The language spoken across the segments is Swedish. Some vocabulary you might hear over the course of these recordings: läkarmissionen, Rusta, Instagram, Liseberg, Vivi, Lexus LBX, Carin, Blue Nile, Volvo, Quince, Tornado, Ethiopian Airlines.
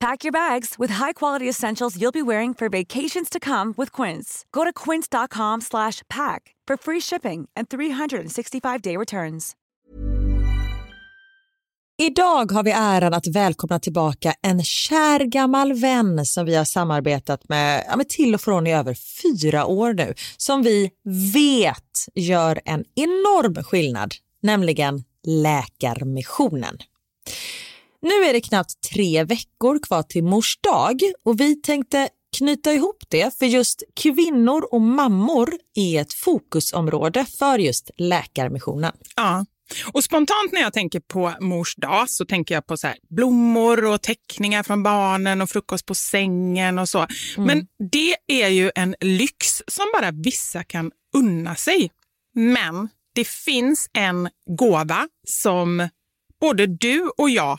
Pack your bags with high-quality essentials you'll be wearing for vacations to come with Quince. Go to quince.com/pack for free shipping and 365-day returns. Idag har vi äran att välkomna tillbaka en kär gammal vän som vi har samarbetat med, till och från i över 4 år nu. Som vi vet gör en enorm skillnad, nämligen läkarmissionen. Nu är det knappt 3 veckor kvar till mors dag och vi tänkte knyta ihop det för just kvinnor och mammor är ett fokusområde för just läkarmissionen. Ja. Och spontant när jag tänker på mors dag så tänker jag på så här, blommor och teckningar från barnen och frukost på sängen och så. Men det är ju en lyx som bara vissa kan unna sig. Men det finns en gåva som både du och jag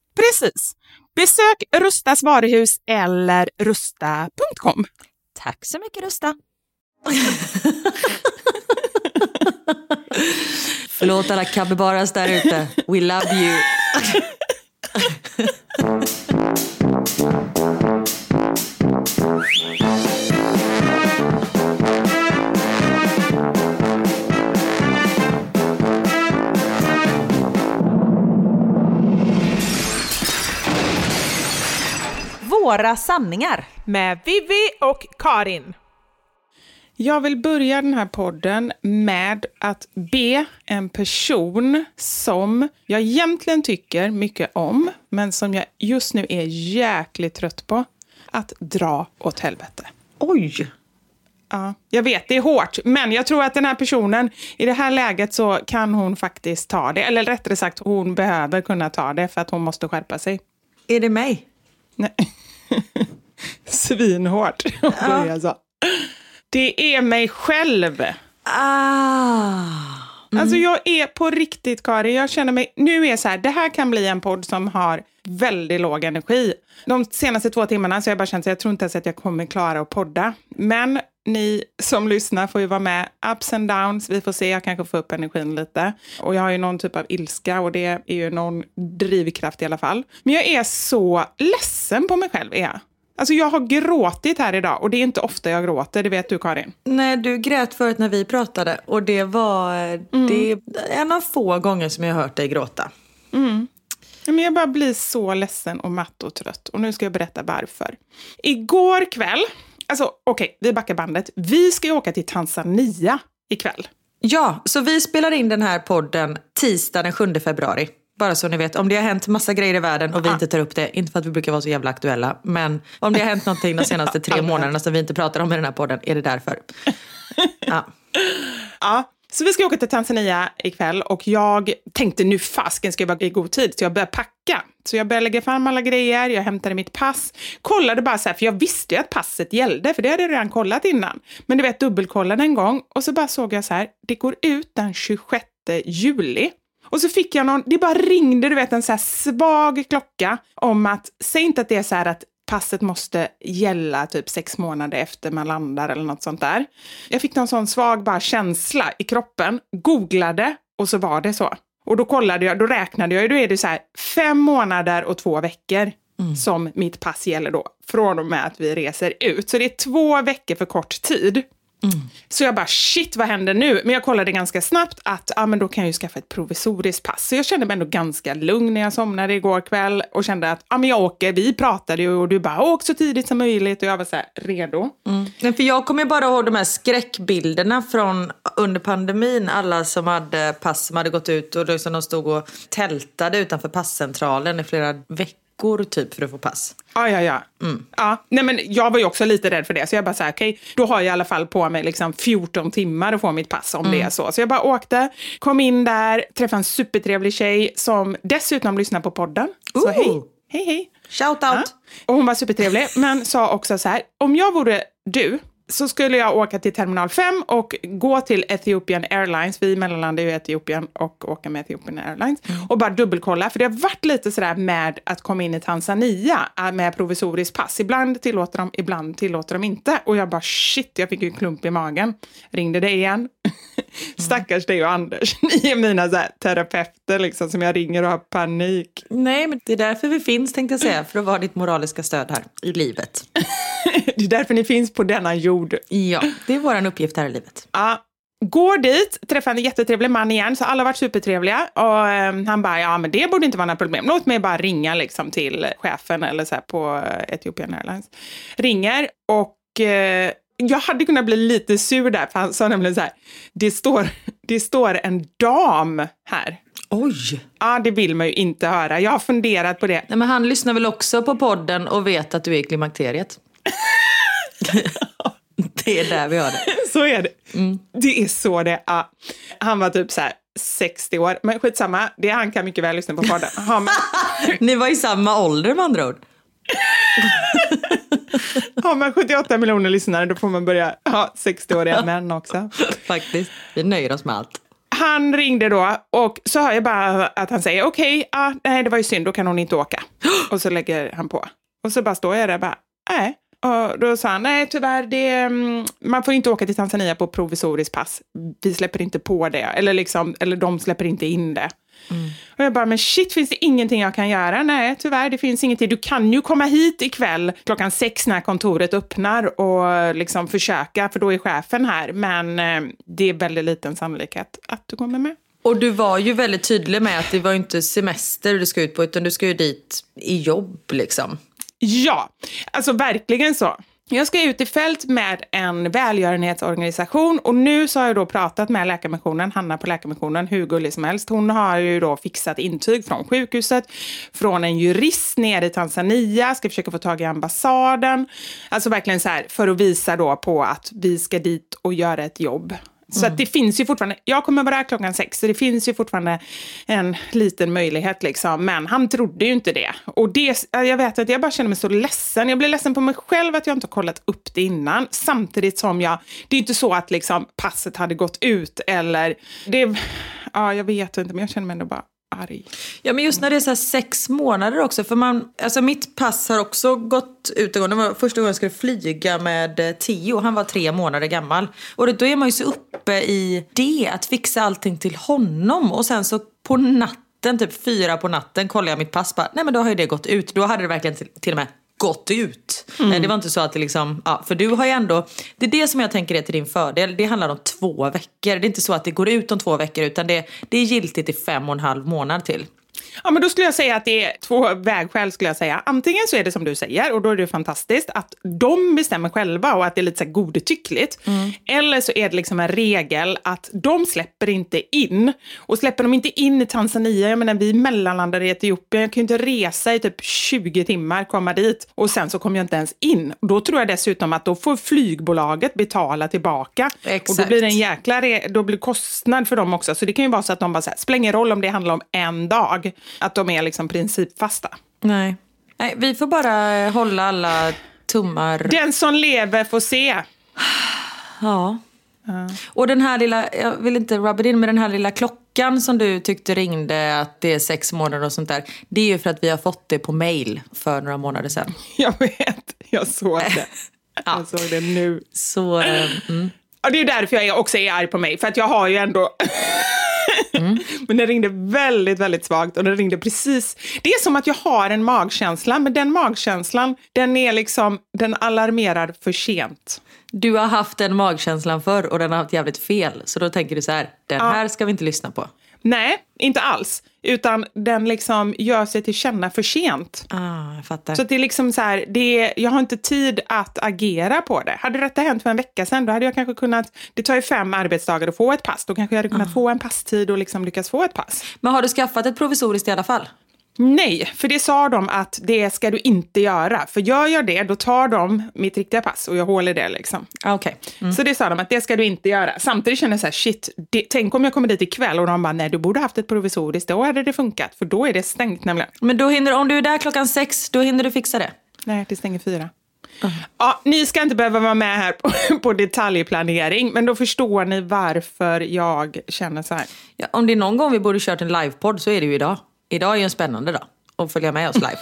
Precis. Besök Rustas varuhus eller rusta.com. Tack så mycket, Rusta. Förlåt alla kabibaras där ute. We love you. Våra sanningar med Vivi och Karin. Jag vill börja den här podden med att be en person som jag egentligen tycker mycket om, men som jag just nu är jäkligt trött på, att dra åt helvete. Oj! Ja, jag vet, det är hårt. Men jag tror att den här personen, i det här läget så kan hon faktiskt ta det. Eller rättare sagt, hon behöver kunna ta det för att hon måste skärpa sig. Är det mig? Nej. Svinhårt. Ja. Det är mig själv. Alltså jag är på riktigt, Karin. Jag känner mig, nu är så här, det här kan bli en podd som har väldigt låg energi. De senaste 2 timmarna så har jag bara känt att jag tror inte ens att jag kommer klara att podda. Men ni som lyssnar får ju vara med. Ups and downs, vi får se, jag kanske får upp energin lite. Och jag har ju någon typ av ilska och det är ju någon drivkraft i alla fall. Men jag är så ledsen på mig själv, är jag. Alltså jag har gråtit här idag och det är inte ofta jag gråter, det vet du, Karin. Nej, du grät förut när vi pratade och det var det är en av få gånger som jag har hört dig gråta. Mm. Men jag bara blir så ledsen och matt och trött och nu ska jag berätta varför. Igår kväll, alltså okej, vi backar bandet. Vi ska ju åka till Tanzania ikväll. Ja, så vi spelar in den här podden tisdag den 7 februari. Bara så ni vet, om det har hänt massa grejer i världen och vi inte tar upp det, inte för att vi brukar vara så jävla aktuella, men om det har hänt någonting de senaste 3 månaderna som vi inte pratar om i den här podden, är det därför. Ja, så vi ska åka till Tanzania ikväll och jag tänkte nu fasken ska jag vara i god tid, så jag började packa. Så jag började lägga fram alla grejer, jag hämtade mitt pass, kollade bara så här, för jag visste ju att passet gällde, för det hade jag redan kollat innan. Men du vet, dubbelkollade en gång och så bara såg jag så här, det går ut den 26 juli. Och så fick jag någon, det bara ringde, du vet, en så här svag klocka om att, säg inte att det är så här att passet måste gälla typ 6 månader efter man landar eller något sånt där. Jag fick någon sån svag bara känsla i kroppen, googlade och så var det så. Och då kollade jag, då räknade jag, då är det så här 5 månader och 2 veckor som mitt pass gäller då, från och med att vi reser ut. Så det är 2 veckor för kort tid. Mm. Så jag bara, shit, vad händer nu? Men jag kollade ganska snabbt att men då kan jag ju skaffa ett provisoriskt pass. Så jag kände mig ändå ganska lugn när jag somnade igår kväll. Och kände att, men jag åker. Vi pratade ju och du bara, åk så tidigt som möjligt. Och jag var så här, redo. Mm. För jag kommer ju bara ihåg de här skräckbilderna från under pandemin. Alla som hade pass som hade gått ut. Och liksom de stod och tältade utanför passcentralen i flera veckor typ för att få pass. Ja. Mm. Ja. Nej, men jag var ju också lite rädd för det. Så jag bara så här, okej, då har jag i alla fall på mig liksom 14 timmar att få mitt pass om det är så. Så jag bara åkte, kom in där, träffade en supertrevlig tjej som dessutom lyssnar på podden. Så hej. Shout out. Ja. Och hon var supertrevlig, men sa också så här, om jag vore du så skulle jag åka till Terminal 5 och gå till Ethiopian Airlines. Vi mellanlandade ju i Etiopien och åka med Ethiopian Airlines. Och bara dubbelkolla. För det har varit lite sådär med att komma in i Tanzania med provisoriskt pass. Ibland tillåter de, ibland tillåter de inte. Och jag bara, shit, jag fick ju klump i magen. Ringde dig igen. Stackars dig och Anders. Ni är mina så här terapeuter liksom, som jag ringer och har panik. Nej, men det är därför vi finns, tänkte jag säga. För att vara ditt moraliska stöd här i livet. Det är därför ni finns på denna jord. Ja, det är våran uppgift här i livet. Ja. Går dit, träffar en jättetrevlig man igen. Så alla har varit supertrevliga. Och han bara, men det borde inte vara något problem. Låt mig bara ringa liksom till chefen eller så här på Ethiopian Airlines. Ringer och... jag hade kunnat bli lite sur där, för han sa nämligen så här, det står en dam här. Oj! Ja, det vill man ju inte höra. Jag har funderat på det. Nej, men han lyssnar väl också på podden och vet att du är i klimakteriet. Det är där vi har det. Så är det. Mm. Det är så det är. Han var typ så här 60 år. Men skitsamma, det han kan mycket väl lyssna på podden. Ni var i samma ålder med andra ord. Har man 78 miljoner lyssnare, då får man börja ha 60-åriga män också. Faktiskt, vi nöjer oss med allt. Han ringde då och så hör jag bara att han säger okej, det var ju synd, då kan hon inte åka. Och så lägger han på. Och så bara står jag där och bara, nej. Och då sa han, nej tyvärr, man får inte åka till Tanzania på provisoriskt pass. Vi släpper inte på det, eller de släpper inte in det. Mm. Och jag bara, men shit, finns det ingenting jag kan göra? Nej, tyvärr, det finns ingenting. Du kan ju komma hit ikväll 18:00 när kontoret öppnar och liksom försöka, för då är chefen här. Men det är väldigt liten sannolikhet att du kommer med. Och du var ju väldigt tydlig med att det var inte semester du ska ut på, utan du ska ju dit i jobb liksom. Ja, alltså verkligen så. Jag ska ut i fält med en välgörenhetsorganisation och nu så har jag då pratat med läkarmissionen, Hanna på läkarmissionen, hur gullig som helst. Hon har ju då fixat intyg från sjukhuset, från en jurist nere i Tanzania, ska försöka få tag i ambassaden. Alltså verkligen så här, för att visa då på att vi ska dit och göra ett jobb. Så att det finns ju fortfarande, jag kommer vara här 18:00, så det finns ju fortfarande en liten möjlighet liksom. Men han trodde ju inte det. Och det, jag vet att jag bara känner mig så ledsen. Jag blir ledsen på mig själv att jag inte har kollat upp det innan. Samtidigt som det är inte så att liksom passet hade gått ut eller det, jag vet inte, men jag känner mig ändå bara arg. Ja, men just när det är så här 6 månader också, för mitt pass har också gått ut en gång. Det var första gången jag skulle flyga med Theo, han var 3 månader gammal. Och då är man ju så uppe i det, att fixa allting till honom. Och sen så på natten, typ 4 på natten, kollar jag mitt pass, bara, nej men då har ju det gått ut. Då hade det verkligen till och med gått ut. Det var inte så att det liksom... Ja, för du har ju ändå... Det är det som jag tänker är till din fördel. Det handlar om 2 veckor. Det är inte så att det går ut om 2 veckor, utan det är giltigt i 5,5 månader till. Ja, men då skulle jag säga att det är 2 vägskäl skulle jag säga. Antingen så är det som du säger och då är det fantastiskt att de bestämmer själva och att det är lite så godtyckligt. Mm. Eller så är det liksom en regel att de släpper inte in. Och släpper de inte in i Tanzania, jag menar vi mellanlandar i Etiopien, jag kan ju inte resa i typ 20 timmar, komma dit och sen så kommer jag inte ens in. Då tror jag dessutom att då får flygbolaget betala tillbaka. Exakt. Och då blir det en jäkla då blir kostnad för dem också. Så det kan ju vara så att de bara säger, spelar ingen roll om det handlar om en dag. Att de är liksom principfasta. Nej, vi får bara hålla alla tummar. Den som lever får se. Ja. Och den här lilla, jag vill inte rubba in med den här lilla klockan som du tyckte ringde att det är 6 månader och sånt där. Det är ju för att vi har fått det på mail för några månader sedan. Jag vet, jag såg det. Ja. Jag såg det nu. Så, ja, det är därför jag också är arg på mig. För att jag har ju ändå... Men den ringde väldigt, väldigt svagt. Och den ringde precis... Det är som att jag har en magkänsla. Men den magkänslan, den är liksom... Den alarmerar för sent. Du har haft den magkänslan förr och den har haft jävligt fel. Så då tänker du så här, den här ska vi inte lyssna på. Nej, inte alls. Utan den liksom gör sig till känna för sent. Jag fattar. Så det är liksom så här, jag har inte tid att agera på det. Hade detta hänt för en vecka sedan, då hade jag kanske kunnat... Det tar ju 5 arbetsdagar att få ett pass. Då kanske jag hade kunnat få en passtid och liksom lyckas få ett pass. Men har du skaffat ett provisoriskt i alla fall? Nej, för det sa de att det ska du inte göra. För gör jag det, då tar de mitt riktiga pass och jag håller det liksom. Okay. Mm. Så det sa de att det ska du inte göra. Samtidigt känner jag så här, shit, tänk om jag kommer dit ikväll och de bara, nej du borde haft ett provisoriskt, då hade det funkat. För då är det stängt nämligen. Men då hinner, om du är där 6:00, då hinner du fixa det? Nej, det stänger 4:00. Ja, ni ska inte behöva vara med här på detaljplanering, men då förstår ni varför jag känner så här. Ja, om det är någon gång vi borde kört en livepodd så är det ju idag. Idag är ju en spännande dag att följa med oss live.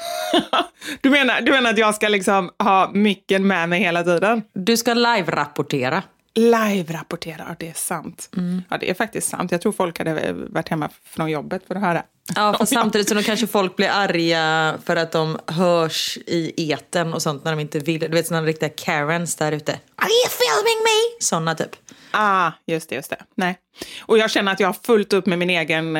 Du menar att jag ska liksom ha mycket med mig hela tiden? Du ska live-rapportera. Ja, det är sant. Ja, det är faktiskt sant. Jag tror folk hade varit hemma från jobbet för att höra. Ja, för samtidigt så kanske folk blir arga för att de hörs i eten och sånt när de inte vill. Du vet, sådana riktiga Karens där ute. Are you filming me? Sådana typ. Just det. Nej. Och jag känner att jag har fullt upp med min egen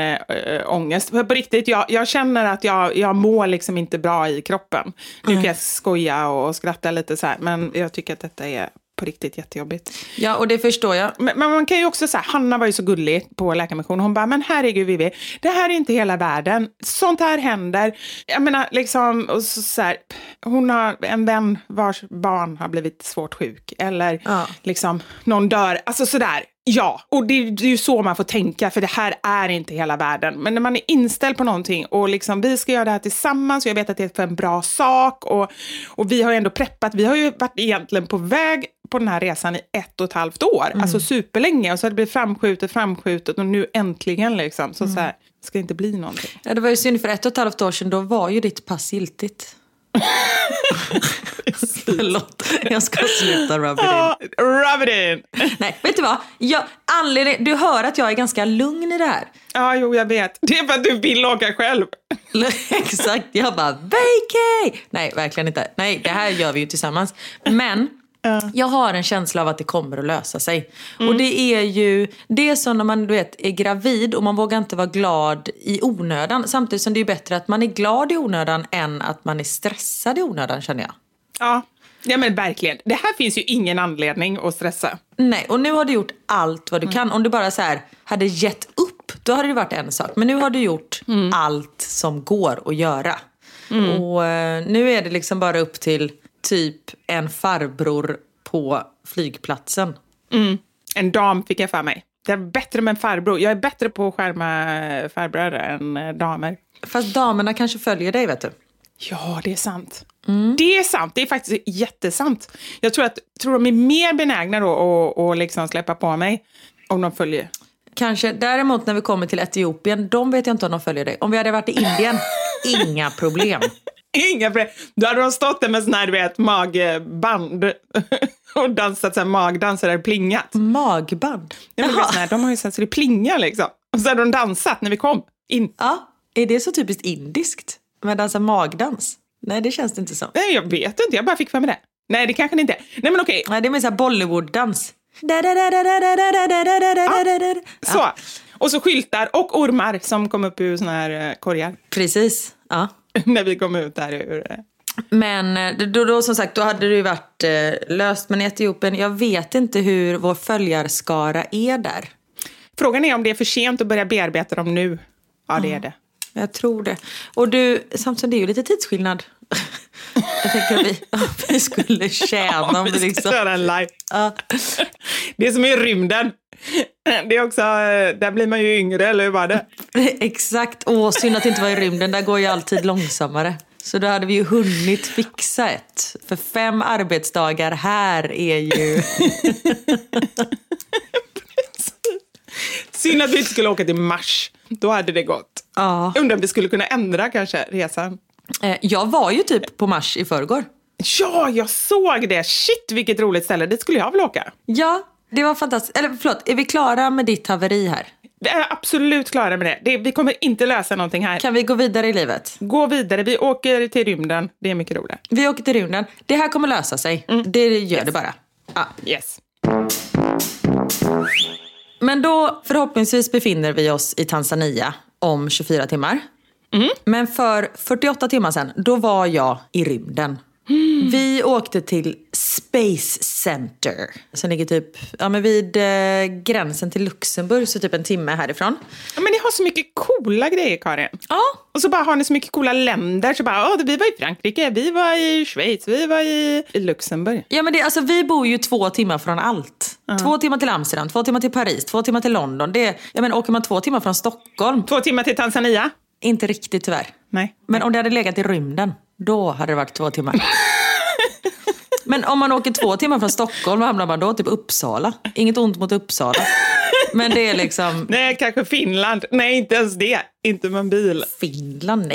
ångest. För på riktigt, jag känner att jag mår liksom inte bra i kroppen. Nu kan jag skoja och skratta lite så här, men jag tycker att detta är på riktigt jättejobbigt. Ja, och det förstår jag. Men man kan ju också säga, Hanna var ju så gullig på läkarmissionen. Hon bara, men herregud Vivi, det här är inte hela världen. Sånt här händer. Jag menar, liksom, och så här, hon har en vän vars barn har blivit svårt sjuk. Eller liksom, någon dör. Alltså sådär. Ja, och det är ju så man får tänka, för det här är inte hela världen. Men när man är inställd på någonting och liksom, vi ska göra det här tillsammans och jag vet att det är för en bra sak och vi har ju ändå preppat, vi har ju varit egentligen på väg på den här resan i 1,5 år. Alltså superlänge, och så har det blivit framskjutet och nu äntligen liksom, så så här, ska det inte bli någonting. Ja, det var ju synd, för 1,5 år sedan, då var ju ditt pass giltigt. Förlåt, jag ska sluta rub it in. Nej, vet du vad? Du hör att jag är ganska lugn i det här. Jo, jag vet. Det är för att du vill åka själv. Exakt, jag bara vacay. Nej, verkligen inte. Nej, det här gör vi ju tillsammans. Men jag har en känsla av att det kommer att lösa sig. Och det är ju, det är som när man, du vet, är gravid och man vågar inte vara glad i onödan. Samtidigt som det är bättre att man är glad i onödan än att man är stressad i onödan, känner jag. Ja, men verkligen. Det här finns ju ingen anledning att stressa. Nej, och nu har du gjort allt vad du kan. Om du bara så här hade gett upp, då hade det varit en sak. Men nu har du gjort allt som går att göra. Och nu är det liksom bara upp till typ en farbror på flygplatsen. En dam fick jag för mig. Det är bättre med en farbror. Jag är bättre på att skärma farbröder än damer. Fast damerna kanske följer dig, vet du. Ja, det är sant. Det är faktiskt jättesant. Jag tror de är mer benägna då och liksom släppa på mig om de följer. Kanske. Däremot när vi kommer till Etiopien, de vet jag inte om de följer dig. Om vi hade varit i Indien, inga problem. Då hade de stått där med sån här, du vet, magband och dansat så här magdanser där det plingat. Magband? Ja, men vet, de har ju så det plingar liksom. Och så hade de dansat när vi kom in. Ja, är det så typiskt indiskt? Men dansa magdans? Nej, det känns det inte så. Nej, jag vet inte, jag bara fick för mig det. Nej, det kanske inte. Nej, men okej. Nej, det är mer så här Bollywood-dans. Så. Och så skyltar och ormar som kom upp ur såna här korgar. Precis, ja. När vi kom ut där ur det. Men då som sagt, då hade det ju varit löst. Men i Etiopien, jag vet inte hur vår följarskara är där. Frågan är om det är för sent att börja bearbeta dem nu. Ja, det är det. Jag tror det. Och du, samtidigt, det är ju lite tidsskillnad. Jag tänker att vi skulle tjäna om vi liksom göra en live. Det som är rymden. Det är också, där blir man ju yngre, eller hur var det? Exakt, synd att inte vara i rymden, där går ju alltid långsammare. Så då hade vi ju hunnit fixa ett. För 5 arbetsdagar här är ju... Synd att vi inte skulle åka till Mars, då hade det gått. Undrar om vi skulle kunna ändra kanske resan. Jag var ju typ på Mars i förrgår. Ja, jag såg det. Shit, vilket roligt ställe, det skulle jag vilja åka. Ja. Det var fantastiskt. Eller förlåt, är vi klara med ditt haveri här? Vi är absolut klara med det. Vi kommer inte lösa någonting här. Kan vi gå vidare i livet? Gå vidare. Vi åker till rymden. Det är mycket roligt. Vi åker till rymden. Det här kommer lösa sig. Mm. Det gör det bara. Ah. Yes. Men då förhoppningsvis befinner vi oss i Tanzania om 24 timmar. Mm. Men för 48 timmar sedan, då var jag i rymden. Mm. Vi åkte till Space Center som ligger typ men vid gränsen till Luxemburg, så typ en timme härifrån. Ja, men ni har så mycket coola grejer, Karin. Ja. Och så bara har ni så mycket coola länder. Så bara, vi var i Frankrike, vi var i Schweiz, vi var i Luxemburg. Ja, men det, alltså, vi bor ju 2 timmar från allt. Uh-huh. 2 timmar till Amsterdam, 2 timmar till Paris, 2 timmar till London. Åker man 2 timmar från Stockholm? 2 timmar till Tanzania? Inte riktigt tyvärr. Nej. Men om det hade legat i rymden, då hade det varit 2 timmar. Men om man åker 2 timmar från Stockholm, vad hamnar man då? Typ Uppsala. Inget ont mot Uppsala. Men det är liksom... Nej, kanske Finland. Nej, inte ens det. Inte med en bil. Finland,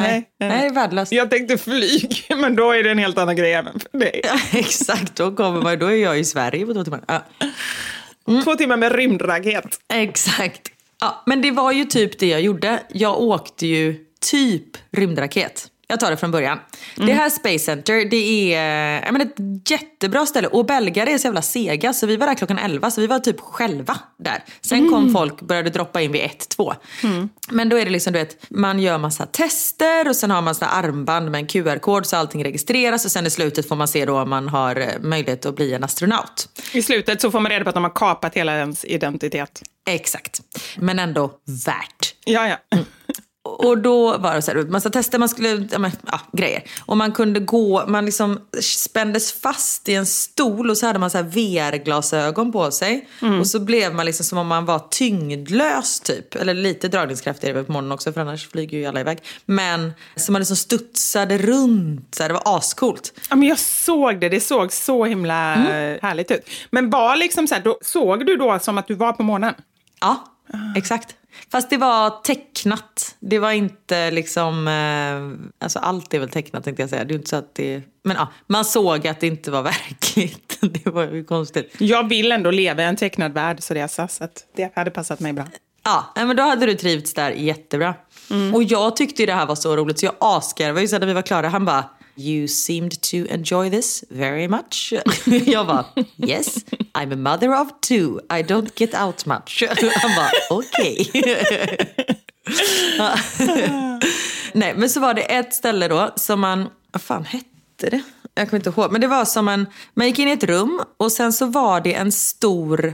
nej, värdelöst. Jag tänkte flyg, men då är det en helt annan grej även för dig. Ja, exakt, då är jag i Sverige på 2 timmar. Ja. Mm. 2 timmar med rymdraket. Exakt. Ja, men det var ju typ det jag gjorde. Jag åkte ju typ rymdraket. Jag tar det från början. Mm. Det här Space Center, det är ett jättebra ställe. Och belgare är så jävla sega, så vi var där klockan 11. Så vi var typ själva där. Sen kom folk, började droppa in vid 1-2. Mm. Men då är det liksom, du vet, man gör massa tester. Och sen har man såna armband med en QR-kod, så allting registreras. Och sen i slutet får man se då om man har möjlighet att bli en astronaut. I slutet så får man reda på att de har kapat hela ens identitet. Exakt. Men ändå värt. Ja. Mm. Och då var det så här, massa tester, man skulle, grejer. Och man kunde gå, man liksom spändes fast i en stol och så hade man så här VR-glasögon på sig. Mm. Och så blev man liksom som om man var tyngdlös typ. Eller lite dragningskraft är det väl på morgonen också, för annars flyger ju alla iväg. Men så man liksom studsade runt, så här, det var ascoolt. Ja, men jag såg det såg så himla härligt ut. Men bara liksom så här, då, såg du då som att du var på morgonen? Ja, exakt. Fast det var tecknat. Det var inte liksom... allt är väl tecknat, tänkte jag säga. Det är inte så att det... Men ja, man såg att det inte var verkligt. Det var ju konstigt. Jag vill ändå leva i en tecknad värld, så det sa, så att det hade passat mig bra. Ja, men då hade du trivts där jättebra. Mm. Och jag tyckte ju det här var så roligt, så jag asgarvade ju så när vi var klara. Han bara... You seemed to enjoy this very much. Jag bara, yes, I'm a mother of 2. I don't get out much. Han bara, okej. Nej, men så var det ett ställe då som man... Vad fan hette det? Jag kommer inte ihåg. Men det var som man gick in i ett rum och sen så var det en stor...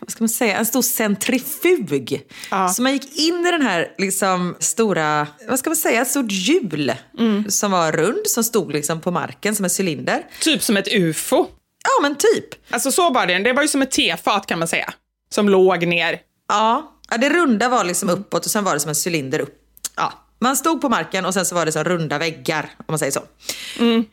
Vad ska man säga? En stor centrifug. Ja. Så man gick in i den här liksom stora, vad ska man säga, ett stort hjul som var rund, som stod liksom på marken som en cylinder. Typ som ett UFO. Ja, men typ. Alltså så var det. Det var ju som ett tefat, kan man säga, som låg ner. Ja, det runda var liksom uppåt och sen var det som en cylinder upp. Ja. Man stod på marken och sen så var det så runda väggar, om man säger så.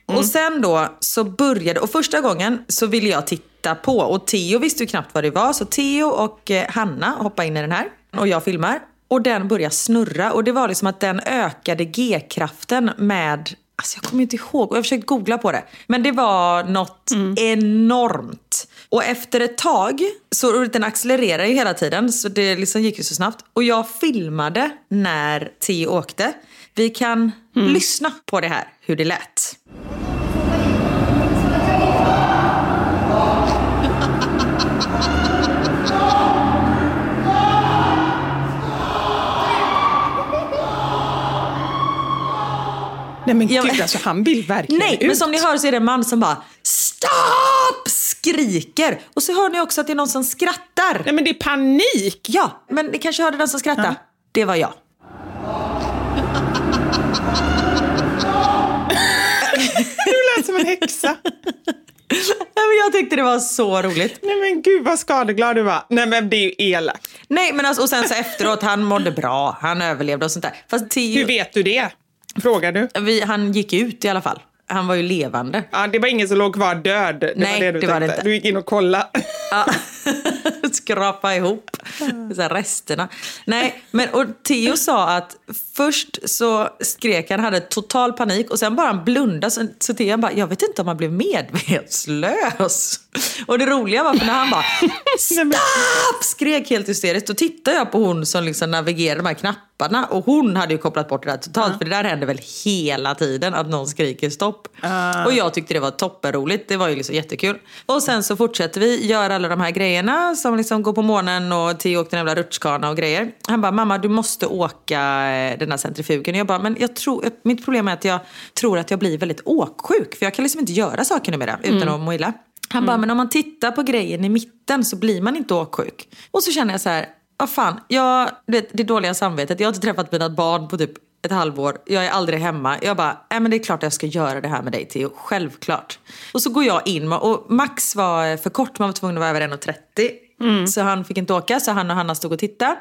Och sen då så började, och första gången så ville jag titta på. Och Theo visste ju knappt vad det var, så Theo och Hanna hoppade in i den här och jag filmar. Och den började snurra och det var liksom att den ökade G-kraften med, alltså jag kommer inte ihåg och jag försökte googla på det. Men det var något enormt. Och efter ett tag så den accelererar ju hela tiden, så det liksom gick ju så snabbt. Och jag filmade när Theo åkte. Vi kan lyssna på det här, hur det lät. Nej, men gud, alltså, han vill verkligen ut. Nej, men som ni hör så är det en man som bara stopp, skriker. Och så hör ni också att det är någon som skrattar. Nej, men det är panik. Ja, men ni kanske hörde den som skrattade. Ja. Det var jag. Du lät som en häxa. Nej, men jag tyckte det var så roligt. Nej, men gud vad skadeglad du var. Nej, men det är ju elakt. Nej, men alltså, och sen så efteråt, han mådde bra. Han överlevde och sånt där. Fast Hur vet du det? Frågar du? Han gick ut i alla fall. Han var ju levande. Ja, det var ingen som låg kvar död. Nej, var det du tänkte. Var det inte. Du gick in och kollade. Ja. skrapa ihop så här resterna. Nej, men och Theo sa att först så skrek han, hade total panik och sen bara han blundade så Theo bara, jag vet inte om han blev medvetslös. Och det roliga var för när han bara stopp, skrek helt hysteriskt, och tittade jag på hon som liksom navigerade de här knapparna, och hon hade ju kopplat bort det där totalt, för det där hände väl hela tiden att någon skriker stopp. Och jag tyckte det var toppenroligt, det var ju liksom jättekul. Och sen så fortsätter vi göra alla de här grejerna som liksom går på månen, och Theo åkte den jävla rutschkana och grejer. Han bara, mamma du måste åka den här centrifugen. Och jag bara, men jag tror, mitt problem är att jag tror att jag blir väldigt åksjuk, för jag kan liksom inte göra saker med det utan att må illa. Han bara, men om man tittar på grejen i mitten så blir man inte åksjuk. Och så känner jag så här, vad fan, det dåliga samvetet. Jag har inte träffat mina barn på typ ett halvår. Jag är aldrig hemma. Jag bara, men det är klart att jag ska göra det här med dig, Theo. Självklart. Och så går jag in, och Max var för kort. Man var tvungen att vara över 1,30. Så han fick inte åka, så han och Hanna stod och tittade.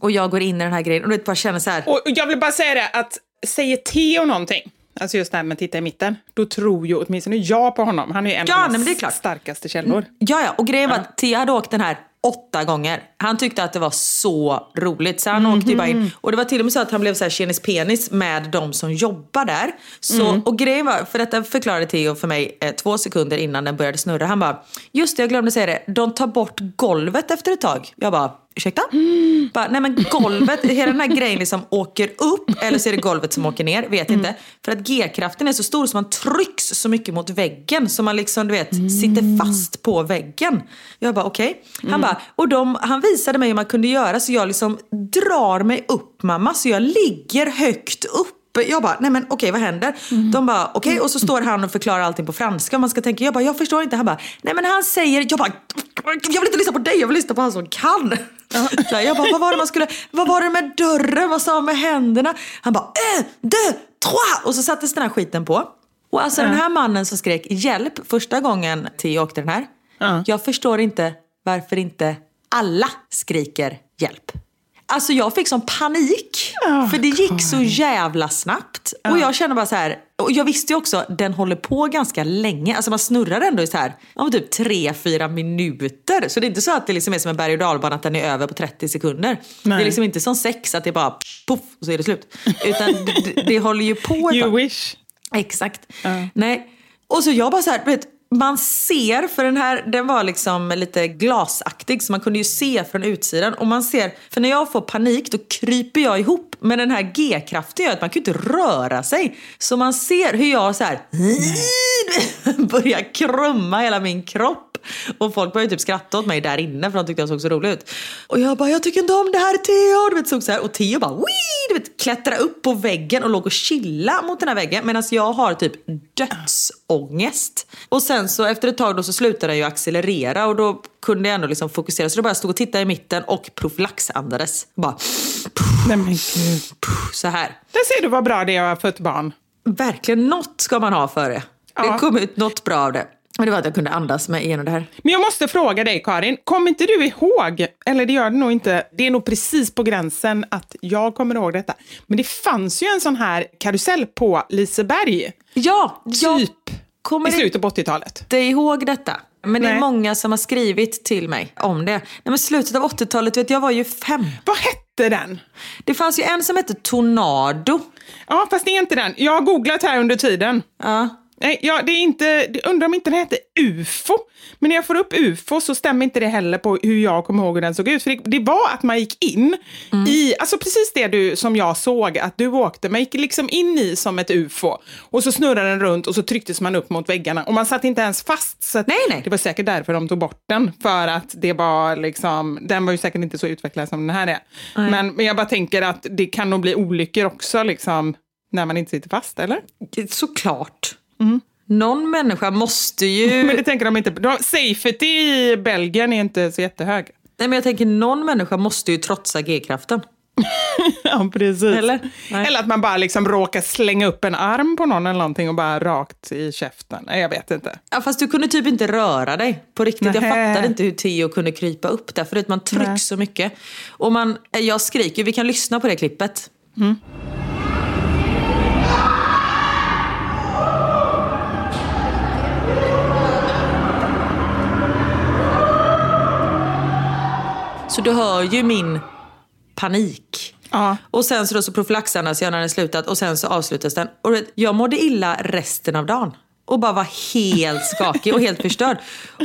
Och jag går in i den här grejen, och det bara känner så här. Och jag vill bara säga det, att säger Theo någonting, alltså just när man tittar i mitten, då tror ju åtminstone jag på honom. Han är ju en av de starkaste källor. Ja, och grejen var att Theo hade åkt den här 8 gånger. Han tyckte att det var så roligt, så han åkte ju bara in. Och det var till och med så att han blev så här tjenis penis med de som jobbar där. Så, och grejen var, för detta förklarade Theo för mig 2 sekunder innan den började snurra. Han bara, just det, jag glömde säga det, de tar bort golvet efter ett tag. Jag bara, ursäkta? Bara, nej men golvet, hela den här grejen liksom åker upp, eller så är det golvet som åker ner, vet inte. För att G-kraften är så stor så man trycks så mycket mot väggen, så man liksom, du vet, sitter fast på väggen. Jag bara, okej. Han bara, och han visade mig hur man kunde göra, så jag liksom drar mig upp, mamma, så jag ligger högt upp. Jag bara, nej men okej, vad händer? De bara, okej, och så står han och förklarar allting på franska. Man ska tänka, jag bara, jag förstår inte. Han bara, nej men han säger, jag bara, jag vill inte lyssna på dig, jag vill lyssna på han som kan. Så jag bara, vad var det med dörren? Vad sa han med händerna? Han bara, 1, 2, 3. Och så sattes den här skiten på. Och alltså den här mannen som skrek hjälp första gången Theo åkte den här. Jag förstår inte varför inte alla skriker hjälp. Alltså jag fick sån panik, för det gick så jävla snabbt. Och jag kände bara så här, och jag visste ju också, den håller på ganska länge. Alltså man snurrar ändå i så här, om typ 3-4 minuter. Så det är inte så att det liksom är som en berg- och dalbana, att den är över på 30 sekunder. Nej. Det är liksom inte som sex, att det är bara puff, och så är det slut. Utan det håller ju på. You wish. Exakt. Nej. Och så jag bara så här, vet, man ser, för den här, den var liksom lite glasaktig, så man kunde ju se från utsidan, och man ser, för när jag får panik då kryper jag ihop, men den här G-kraften gör att man kan ju inte röra sig, så man ser hur jag så här börjar krumma hela min kropp. Och folk började typ skratta åt mig där inne, för de tyckte jag såg så rolig ut. Och jag bara, jag tycker inte om det här, Theo, du vet, såg så här. Och Theo bara, wii, du vet, klättra upp på väggen och låg och chilla mot den här väggen, medan jag har typ dödsångest. Och sen så efter ett tag då så slutade jag ju accelerera, och då kunde jag ändå liksom fokusera, så då bara stod och tittade i mitten och profylaxandades. Bara nej men gud, så här. Det ser du vad bra det är för ett barn. Verkligen, något ska man ha för det. Ja. Det kom ut något bra av det. Men det var att jag kunde andas med igenom det här. Men jag måste fråga dig, Karin. Kommer inte du ihåg, eller det gör det nog inte, det är nog precis på gränsen att jag kommer ihåg detta. Men det fanns ju en sån här karusell på Liseberg. Ja, typ kommer i slutet på 80-talet. Jag kommer ihåg detta. Men nej, det är många som har skrivit till mig om det. Nej, men slutet av 80-talet, vet jag var ju 5. Vad hette den? Det fanns ju en som hette Tornado. Ja, fast det är inte den. Jag har googlat här under tiden. Ja. Nej, ja, det är inte, undrar om inte den heter UFO. Men när jag får upp UFO så stämmer inte det heller på hur jag kommer ihåg hur den såg ut. För det var att man gick in i, alltså precis det du, som jag såg att du åkte. Man gick liksom in i som ett UFO. Och så snurrade den runt och så trycktes man upp mot väggarna. Och man satt inte ens fast. Så nej. Det var säkert därför de tog bort den. För att det var liksom, den var ju säkert inte så utvecklad som den här är. Men jag bara tänker att det kan nog bli olyckor också liksom. När man inte sitter fast, eller? Såklart. Någon människa måste ju... Men det tänker de inte. Safety i Belgien är inte så jättehög. Nej, men jag tänker någon människa måste ju trotsa G-kraften. Ja, precis. Eller att man bara liksom råkar slänga upp en arm på någon eller någonting och bara rakt i käften. Nej, jag vet inte. Ja, fast du kunde typ inte röra dig på riktigt. Nähe. Jag fattade inte hur Theo kunde krypa upp där, för att man trycks så mycket. Och jag skriker, vi kan lyssna på det klippet. Så du hör ju min panik. Ja. Och sen så profylaxarna så gör den slutat. Och sen så avslutas den. Och jag mådde illa resten av dagen. Och bara var helt skakig och helt förstörd.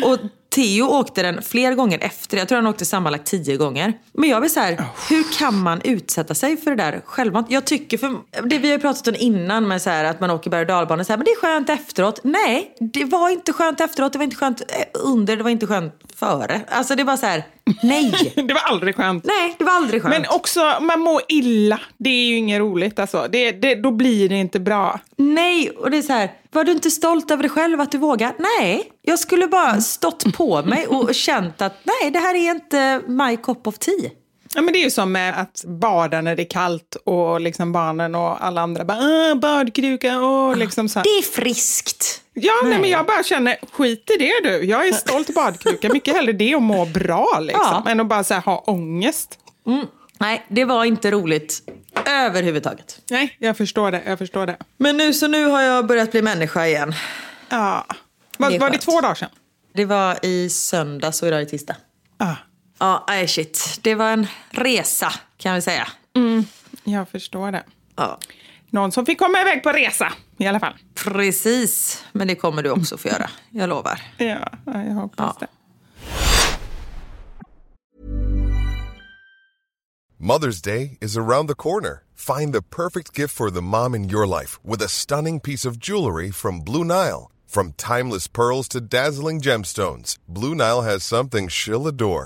Och Theo åkte den flera gånger efter. Jag tror han åkte sammanlagt 10 gånger. Men jag vill så här, hur kan man utsätta sig för det där självmant? Jag tycker, för det vi har pratat om innan med så här, att man åker berg- och dalbana, så här, men det är skönt efteråt. Nej, det var inte skönt efteråt. Det var inte skönt under, det var inte skönt före. Alltså det var så här, nej. Det var aldrig skönt. Nej, det var aldrig skönt. Men också, man mår illa. Det är ju inget roligt alltså. Då blir det inte bra. Nej, och det är så här, var du inte stolt över dig själv att du vågar? Nej, jag skulle bara stått på mig och känt att nej, det här är inte my cup of tea. Ja, men det är ju som med att bada när det är kallt och liksom barnen och alla andra bara, badkruka och liksom så här. Det är friskt. Ja, nej, men jag bara känner, skit i det du. Jag är stolt badkruka. Mycket hellre det och må bra liksom. Ja. Än att bara så här, ha ångest. Mm. Nej, det var inte roligt överhuvudtaget. Nej, jag förstår det. Men nu har jag börjat bli människa igen. Ja. Var det 2 dagar sedan? Det var i söndags och idag är tisdag. Ja. Ja, shit. Det var en resa, kan vi säga. Mm, jag förstår det. Ja. Någon som fick komma iväg på resa, i alla fall. Precis, men det kommer du också få göra. Jag lovar. Ja, jag hoppas det. Mother's Day is around the corner. Find the perfect gift for the mom in your life with a stunning piece of jewelry from Blue Nile. From timeless pearls to dazzling gemstones, Blue Nile has something she'll adore.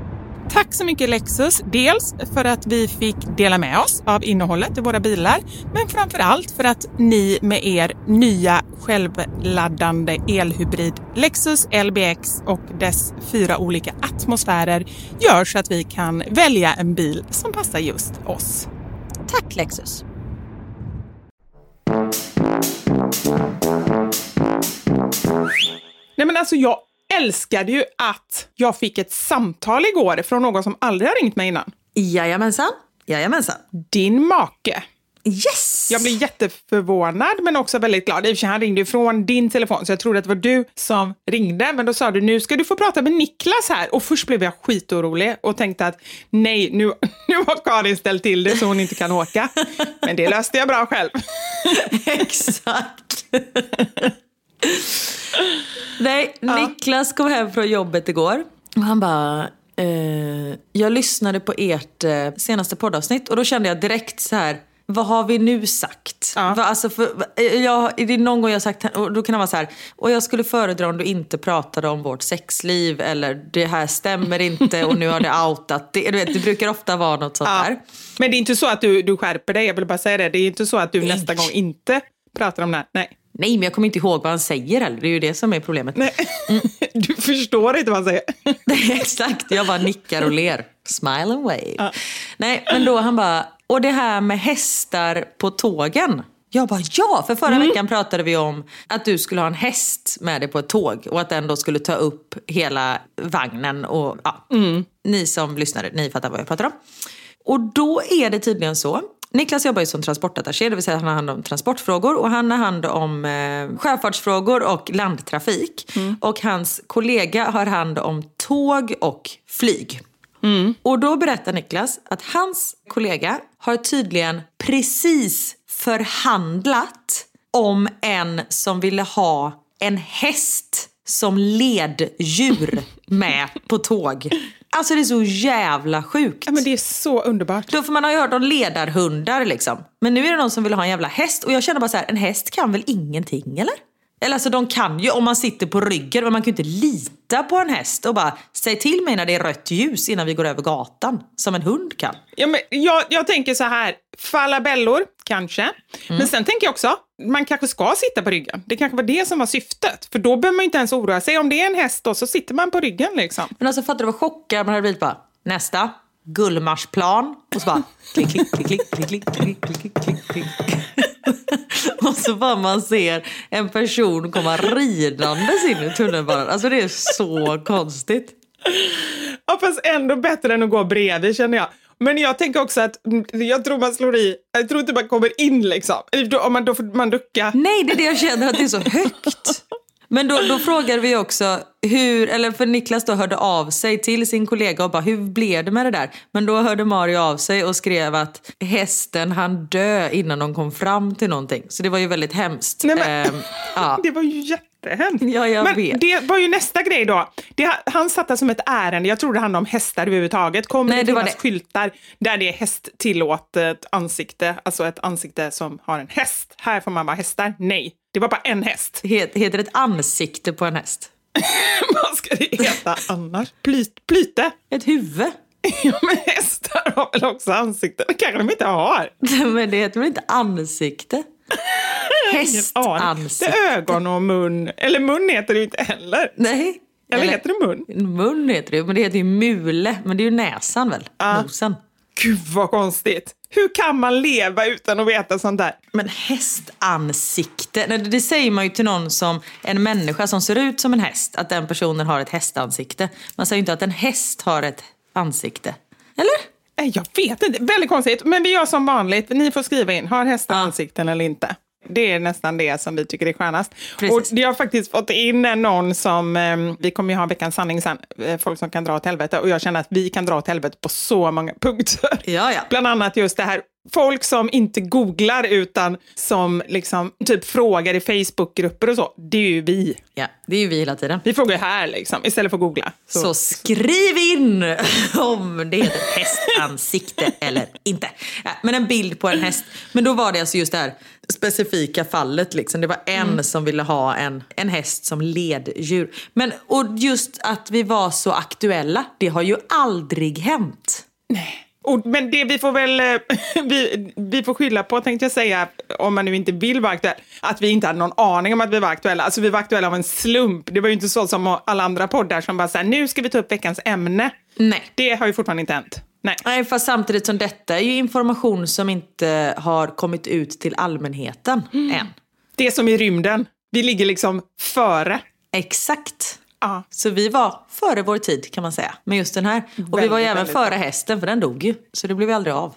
Tack så mycket Lexus, dels för att vi fick dela med oss av innehållet i våra bilar, men framförallt för att ni med er nya självladdande elhybrid Lexus LBX och dess 4 olika atmosfärer gör så att vi kan välja en bil som passar just oss. Tack Lexus! Nej, men alltså jag älskade ju att jag fick ett samtal igår från någon som aldrig har ringt mig innan. Jajamensan. Din make. Yes! Jag blev jätteförvånad men också väldigt glad. I och för sig, han ringde från din telefon så jag trodde att det var du som ringde. Men då sa du, nu ska du få prata med Niklas här. Och först blev jag skitorolig och tänkte att nej, nu har Karin ställt till det så hon inte kan åka. Men det löste jag bra själv. Exakt. Nej, Niklas kom hem från jobbet igår och han bara... jag lyssnade på ert senaste poddavsnitt och då kände jag direkt så här... Vad har vi nu sagt? Ja. Alltså är det någon gång jag sagt... Och då kan det vara så här... Och jag skulle föredra om du inte pratade om vårt sexliv. Eller det här stämmer inte och nu har det outat. Det brukar ofta vara något sånt där. Men det är inte så att du skärper dig. Jag vill bara säga det. Det är inte så att du nästa gång inte pratar om det här. Nej, men jag kommer inte ihåg vad han säger heller. Det är ju det som är problemet. Nej. Du förstår inte vad han säger. Nej, exakt. Jag bara nickar och ler. Smile and wave. Ja. Nej, men då han bara... Och det här med hästar på tågen. Jag bara, för förra veckan pratade vi om att du skulle ha en häst med dig på ett tåg. Och att den då skulle ta upp hela vagnen. Och, ni som lyssnade, ni fattar vad jag pratar om. Och då är det tydligen så. Niklas jobbar ju som transportattaché, det vill säga han har hand om transportfrågor. Och han har hand om sjöfartsfrågor och landtrafik. Mm. Och hans kollega har hand om tåg och flyg. Mm. Och då berättar Niklas att hans kollega har tydligen precis förhandlat om en som ville ha en häst som leddjur med på tåg. Alltså det är så jävla sjukt. Ja, men det är så underbart. Då får man ha hört om ledarhundar liksom. Men nu är det någon som vill ha en jävla häst. Och jag känner bara så här, en häst kan väl ingenting eller? Eller alltså de kan ju, om man sitter på ryggen, men man kan ju inte lita på en häst och bara säg till mig när det är rött ljus innan vi går över gatan, som en hund kan. Ja, men jag tänker så här, falabellor kanske. Mm. Men sen tänker jag också, man kanske ska sitta på ryggen. Det kanske var det som var syftet. För då behöver man inte ens oroa sig. Om det är en häst då, så sitter man på ryggen liksom. Men alltså fattar du vad chockad man hade blivit bara, nästa, Gullmarsplan. Och så bara, klick, klick, klick, klick, klick, klick, klick, klick, klick. Och så bara man ser en person komma ridandes in i tunnelbanan. Alltså det är så konstigt. Ja, fast ändå bättre än att gå bredvid, känner jag. Men jag tänker också att jag tror man slår i. Jag tror inte man kommer in liksom. Om man, då får man ducka. Nej, det är det jag känner, att det är så högt. Men då frågade vi också hur, eller för Niklas då hörde av sig till sin kollega och bara, hur blev det med det där? Men då hörde Mario av sig och skrev att hästen hann dö innan de kom fram till någonting. Så det var ju väldigt hemskt. Nej, men, ja. Det var ju jättehemskt. Ja, jag vet. Det var ju nästa grej då. Han satte som ett ärende, jag tror det handlade om hästar överhuvudtaget. Kommer det finnas skyltar där det är hästtillåtet ansikte, alltså ett ansikte som har en häst. Här får man bara hästar, nej. Det var bara en häst. Heter det ett ansikte på en häst? Vad ska det heta annars? Plyte? Ett huvud? Ja, men hästar har väl också ansikte? Det kanske de inte har. Men det heter väl inte ansikte? Hästansikte. Det är ögon och mun. Eller mun heter det ju inte heller. Nej. Eller heter det mun? Mun heter det, men det heter ju mule. Men det är ju näsan väl? Nosen. Gud vad konstigt. Hur kan man leva utan att veta sånt där? Men hästansikte, det säger man ju till någon som, en människa som ser ut som en häst, att den personen har ett hästansikte. Man säger ju inte att en häst har ett ansikte. Eller? Nej, jag vet inte. Väldigt konstigt. Men vi gör som vanligt. Ni får skriva in, har hästar ansikten eller inte? Det är nästan det som vi tycker är skönast. Precis. Och jag har faktiskt fått in någon som, vi kommer ju ha veckans sanning sen, folk som kan dra åt helvete. Och jag känner att vi kan dra åt helvete på så många punkter. Ja, ja. Bland annat just det här, folk som inte googlar utan som liksom typ frågar i Facebookgrupper och så. Det är ju vi. Ja, det är ju vi hela tiden. Vi frågar här liksom, istället för att googla. Så skriv in om det heter hästansikte eller inte. Ja, men en bild på en häst. Men då var det alltså just det här specifika fallet liksom. Det var en som ville ha en häst som leddjur. Men, och just att vi var så aktuella, det har ju aldrig hänt. Nej. Men det vi får väl vi får skylla på, tänkte jag säga, om man nu inte vill vara aktuell, att vi inte hade någon aning om att vi var aktuella. Alltså vi var aktuella av en slump. Det var ju inte så som alla andra poddar som bara så här, nu ska vi ta upp veckans ämne. Nej. Det har ju fortfarande inte hänt. Nej, fast samtidigt som detta är ju information som inte har kommit ut till allmänheten än. Det är som i rymden. Vi ligger liksom före. Exakt. Ah. Så vi var före vår tid, kan man säga, med just den här. Och väldigt, vi var ju även före hästen, för den dog ju. Så det blev vi aldrig av.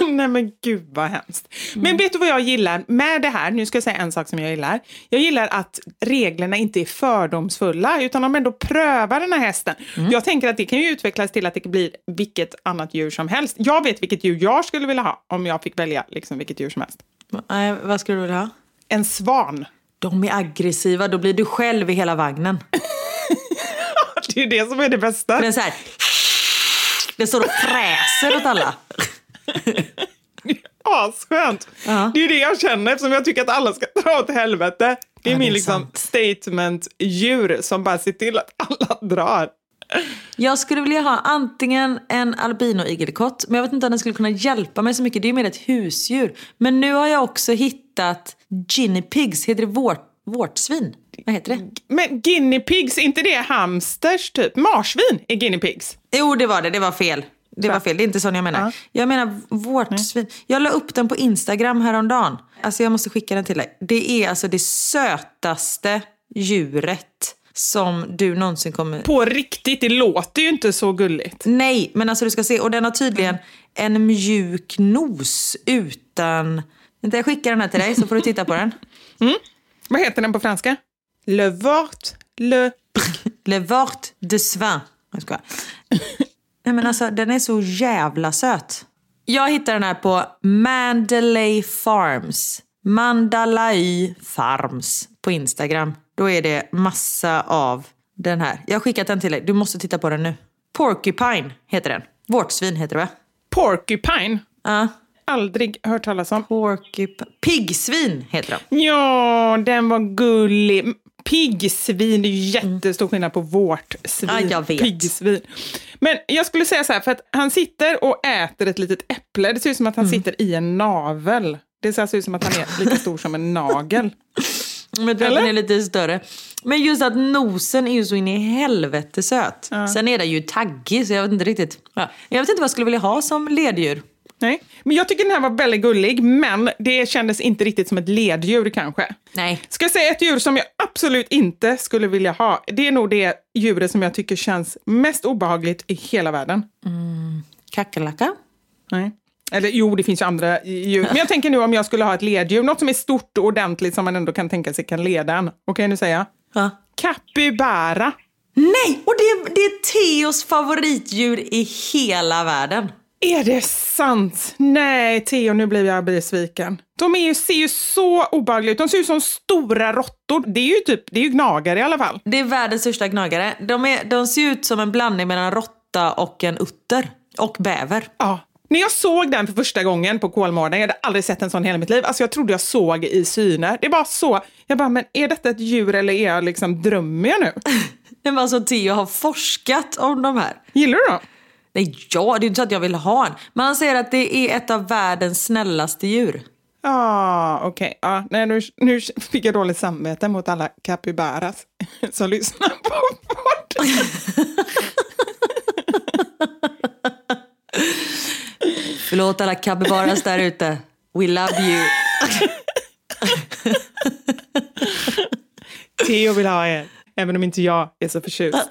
Nej, men gud vad hemskt. Men vet du vad jag gillar med det här? Nu ska jag säga en sak som jag gillar. Jag gillar att reglerna inte är fördomsfulla, utan de ändå prövar den här hästen. Jag tänker att det kan ju utvecklas till att det blir vilket annat djur som helst. Jag vet vilket djur jag skulle vilja ha, om jag fick välja liksom vilket djur som helst. Vad skulle du vilja ha? En svan. De är aggressiva, då blir du själv i hela vagnen. Det är ju det som är det bästa. Men så här, det står och fräser åt alla. Asskönt. Uh-huh. Det är ju det jag känner, eftersom jag tycker att alla ska dra åt helvete. Det är min liksom statement-djur som bara ser till att alla drar. Jag skulle vilja ha antingen en albino-igelkott, men jag vet inte om den skulle kunna hjälpa mig så mycket. Det är mer ett husdjur. Men nu har jag också hittat guinea pigs, heter det vårtsvin? Vad heter det? Men guinea pigs, inte det hamsters typ? Marsvin är guinea pigs. Jo, det var fel. Det är inte sån jag menar. Jag menar vårtsvin. Jag la upp den på Instagram häromdagen. Alltså jag måste skicka den till dig. Det är alltså det sötaste djuret som du någonsin kommer... På riktigt, det låter ju inte så gulligt. Nej, men alltså du ska se. Och den har tydligen en mjuk nos utan... Jag skickar den här till dig så får du titta på den. Vad heter den på franska? Le vort de svin. Jag skojar. Nej, men alltså, den är så jävla söt. Jag hittade den här på Mandalay Farms på Instagram. Då är det massa av den här. Jag har skickat den till dig. Du måste titta på den nu. Porcupine heter den. Vårtsvin heter det, va? Porcupine? Ja. aldrig hört talas om. Piggsvin heter de. Ja, den var gullig. Piggsvin, det är ju jättestor skillnad på vårt svin. Ja, jag vet. Piggsvin. Men jag skulle säga så här, för att han sitter och äter ett litet äpple. Det ser ut som att han sitter i en navel. Det ser ut som att han är lite stor som en nagel. Men den är lite större. Men just att nosen är ju så in i helvete söt. Ja. Sen är det ju taggig, så jag vet inte riktigt. Ja. Jag vet inte vad jag skulle vilja ha som leddjur. Nej, men jag tycker den här var väldigt gullig, men det kändes inte riktigt som ett leddjur kanske. Nej. Ska jag säga ett djur som jag absolut inte skulle vilja ha? Det är nog det djuret som jag tycker känns mest obehagligt i hela världen. Kackerlacka? Nej. Eller jo, det finns ju andra djur. Men jag tänker nu om jag skulle ha ett leddjur, något som är stort och ordentligt som man ändå kan tänka sig kan leda en. Okej, nu säger jag. Ja. Capybara. Nej, och det är Theos favoritdjur i hela världen. Är det sant? Nej, Theo, nu blev jag besviken. De ser ju så obehagliga ut. De ser ju som stora råttor. Det är ju gnagare i alla fall. Det är världens största gnagare. De ser ut som en blandning mellan en råtta och en utter. Och bäver. Ja. När jag såg den för första gången på Kolmården, jag hade aldrig sett en sån hela mitt liv. Alltså jag trodde jag såg i syner. Det var så. Jag bara, men är detta ett djur eller är jag liksom drömmer nu? Men alltså Theo har forskat om de här. Gillar du dem? Nej, ja, det är inte så att jag vill ha en. Men han säger att det är ett av världens snällaste djur. Ja, okej. Ah, nej, nu fick jag dåligt samvete mot alla capybaras som lyssnar på vårt. Förlåt alla capybaras där ute. We love you. Theo vill ha er. Även om inte jag är så förtjust.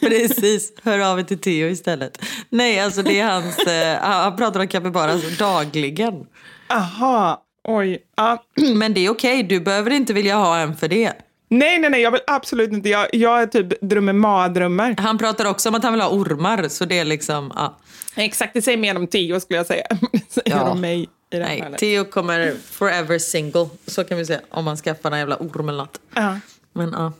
Precis, hör av er till Theo istället. Nej, alltså det är hans... han pratar om capybaras dagligen. Aha, oj. Men det är okej, du behöver inte vilja ha en för det. Nej, jag vill absolut inte. Jag är typ drömmer. Han pratar också om att han vill ha ormar, så det är liksom... Exakt, det säger mer om Theo skulle jag säga. Mer om mig i det här fallet. Theo kommer forever single, så kan vi säga. Om man skaffar en jävla orm eller något. Ja. Men ja.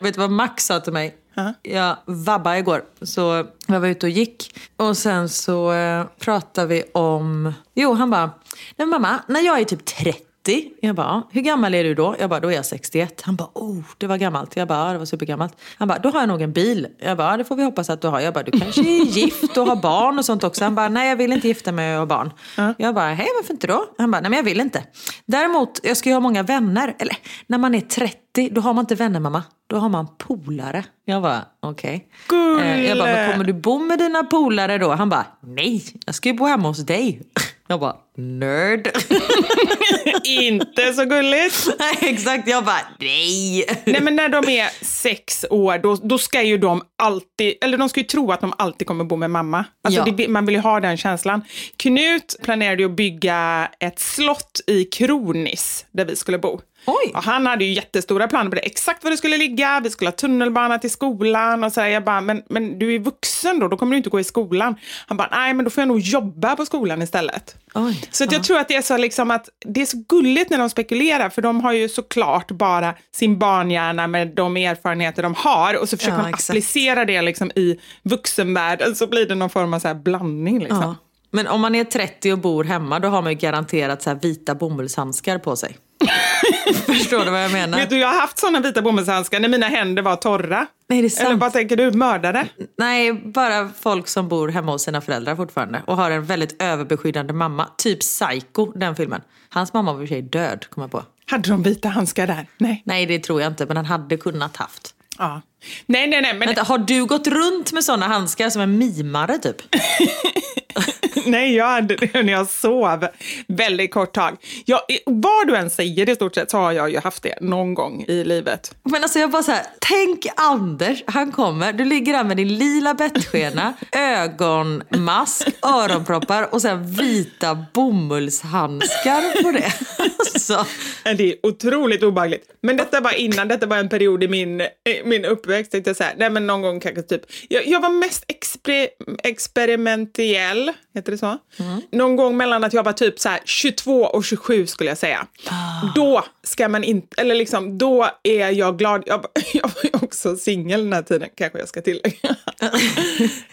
Vet du vad Max sa till mig? Uh-huh. Jag vabbade igår. Så jag var ute och gick. Och sen så pratade vi om... Jo, han bara... Nej mamma, när jag är typ 30... Jag bara, hur gammal är du då? Jag bara, då är jag 61. Han bara, det var gammalt. Jag bara, det var supergammalt. Han bara, då har jag nog en bil. Jag bara, det får vi hoppas att du har. Jag bara, du kanske är gift och har barn och sånt också. Han bara, nej jag vill inte gifta mig och ha barn. Jag bara, hej varför inte då? Han bara, nej men jag vill inte. Däremot, jag ska ju ha många vänner. Eller, när man är 30, då har man inte vänner mamma. Då har man polare. Jag bara, okej. Okay. Jag bara, men kommer du bo med dina polare då? Han bara, nej, jag ska ju bo hemma hos dig. Jag bara, nerd. Inte så gulligt. Nej, exakt. Jag bara, nej. Nej, men när de är 6 år, då ska ju de alltid... Eller de ska ju tro att de alltid kommer bo med mamma. Alltså, ja. Man vill ju ha den känslan. Knut planerade ju att bygga ett slott i Kronis, där vi skulle bo. Oj. Och han hade ju jättestora planer på det. Exakt var det skulle ligga. Vi skulle ha tunnelbana till skolan. Och så här, jag bara, men du är vuxen då. Då kommer du inte gå i skolan. Han bara, nej men då får jag nog jobba på skolan istället. Oj. Så att jag tror att det är så liksom att det är så gulligt när de spekulerar. För de har ju såklart bara sin barnhjärna med de erfarenheter de har. Och så försöker man applicera det liksom i vuxenvärlden. Så blir det någon form av så här blandning liksom. Ja. Men om man är 30 och bor hemma, då har man ju garanterat så här vita bomullshandskar på sig. Förstår du vad jag menar? Vet du, jag har haft sådana vita bomullshandskar när mina händer var torra. Nej, det är sant. Eller vad tänker du, mördare? Nej, bara folk som bor hemma hos sina föräldrar fortfarande. Och har en väldigt överbeskyddande mamma. Typ Psycho, den filmen. Hans mamma var för sig död, kom jag på. Hade de vita handskar där? Nej. Nej, det tror jag inte, men han hade kunnat haft. Ja. Nej. Men har du gått runt med sådana handskar som en mimare typ? Nej, jag hade det när jag sov väldigt kort tag. Vad du än säger i stort sett så har jag ju haft det någon gång i livet. Men alltså jag bara så här, tänk Anders, han kommer, du ligger där med din lila bettskena, ögonmask, öronproppar och sen vita bomullshandskar på det. Alltså. Det är otroligt obehagligt. Men detta var en period i min uppväxt. Jag så här, nej men någon gång kanske typ, jag var mest experimentell, heter heter det så? Mm. Någon gång mellan att jag var typ så här 22 och 27 skulle jag säga. Då ska man inte, eller liksom, då är jag glad. Jag var ju också singel den här tiden, kanske jag ska tillägga.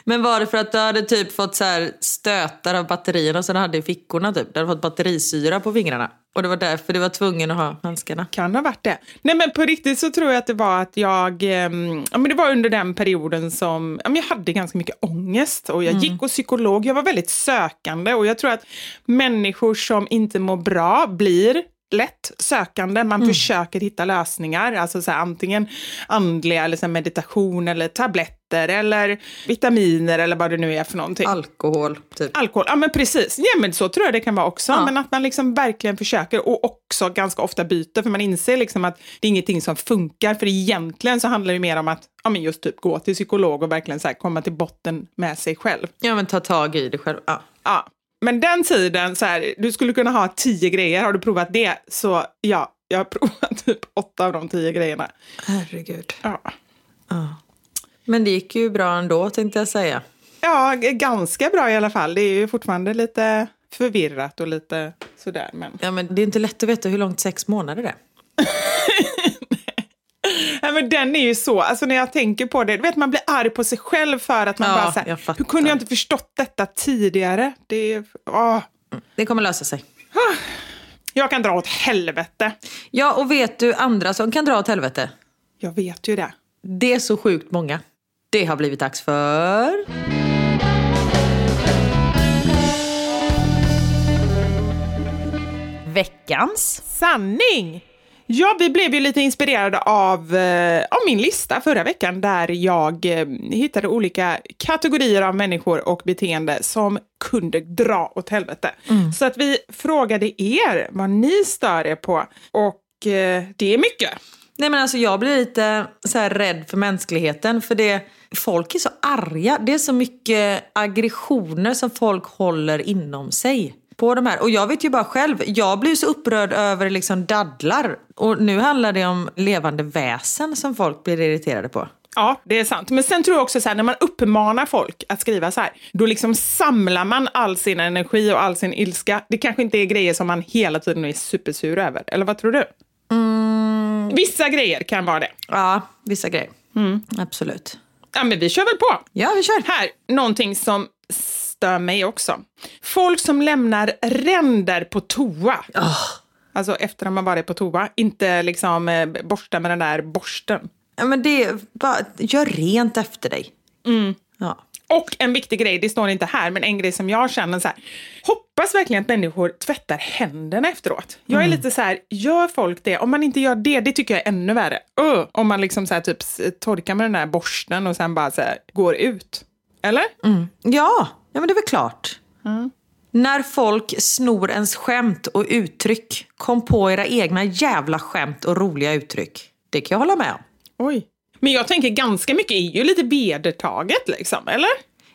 Men var det för att du hade typ fått så här stötar av batterierna och sen hade i fickorna typ, du hade fått batterisyra på fingrarna? Och det var därför du var tvungen att ha handskarna. Kan ha varit det. Nej, men på riktigt så tror jag att det var att jag... ja, men det var under den perioden som... Ja, men jag hade ganska mycket ångest. Och jag gick och psykolog. Jag var väldigt sökande. Och jag tror att människor som inte mår bra blir... lätt sökande, man försöker hitta lösningar, alltså så här, antingen andliga eller så här, meditation eller tabletter eller vitaminer eller vad det nu är för någonting. Alkohol typ. Alkohol, ja men precis. Ja men så tror jag det kan vara också, men att man liksom verkligen försöker och också ganska ofta byter, för man inser liksom att det är ingenting som funkar, för egentligen så handlar det mer om att ja men just typ gå till psykolog och verkligen så här, komma till botten med sig själv. Ja men ta tag i det själv. Ja. Ja. Men den tiden, så här, du skulle kunna ha 10 grejer. Har du provat det? Så ja, jag har provat typ 8 av de 10 grejerna. Herregud. Ja. Ja. Men det gick ju bra ändå, tänkte jag säga. Ja, ganska bra i alla fall. Det är ju fortfarande lite förvirrat och lite sådär. Men... ja, men det är inte lätt att veta hur långt 6 månader är. Nej, men den är ju så, alltså när jag tänker på det, vet man blir arg på sig själv för att man bara så här, hur kunde jag inte förstått detta tidigare? Det kommer lösa sig. Jag kan dra åt helvete. Ja, och vet du andra som kan dra åt helvete? Jag vet ju det. Det är så sjukt många. Det har blivit dags för... veckans sanning. Ja, vi blev ju lite inspirerade av min lista förra veckan där jag hittade olika kategorier av människor och beteende som kunde dra åt helvete. Mm. Så att vi frågade er vad ni stör er på, och det är mycket. Nej men alltså jag blir lite så här rädd för mänskligheten, för det, folk är så arga. Det är så mycket aggressioner som folk håller inom sig. På de här. Och jag vet ju bara själv, jag blir så upprörd över liksom dadlar. Och nu handlar det om levande väsen som folk blir irriterade på. Ja, det är sant. Men sen tror jag också så här, när man uppmanar folk att skriva så här, då liksom samlar man all sin energi och all sin ilska. Det kanske inte är grejer som man hela tiden är supersur över. Eller vad tror du? Vissa grejer kan vara det. Ja, vissa grejer. Mm. Absolut. Ja, men vi kör väl på. Ja, vi kör. Här, någonting som... stör mig också. Folk som lämnar ränder på toa. Alltså efter att man varit på toa. Inte liksom borsta med den där borsten. Ja, men det är bara, gör rent efter dig. Mm. Ja. Och en viktig grej, det står inte här, men en grej som jag känner så här, hoppas verkligen att människor tvättar händerna efteråt. Jag är lite så här, gör folk det? Om man inte gör det, det tycker jag är ännu värre. Om man liksom så här typ torkar med den där borsten och sen bara så här går ut. Eller? Mm. Ja. Ja, men det är väl klart. Mm. När folk snor ens skämt och uttryck, kom på era egna jävla skämt och roliga uttryck. Det kan jag hålla med om. Oj. Men jag tänker ganska mycket är ju lite vedertaget liksom, eller?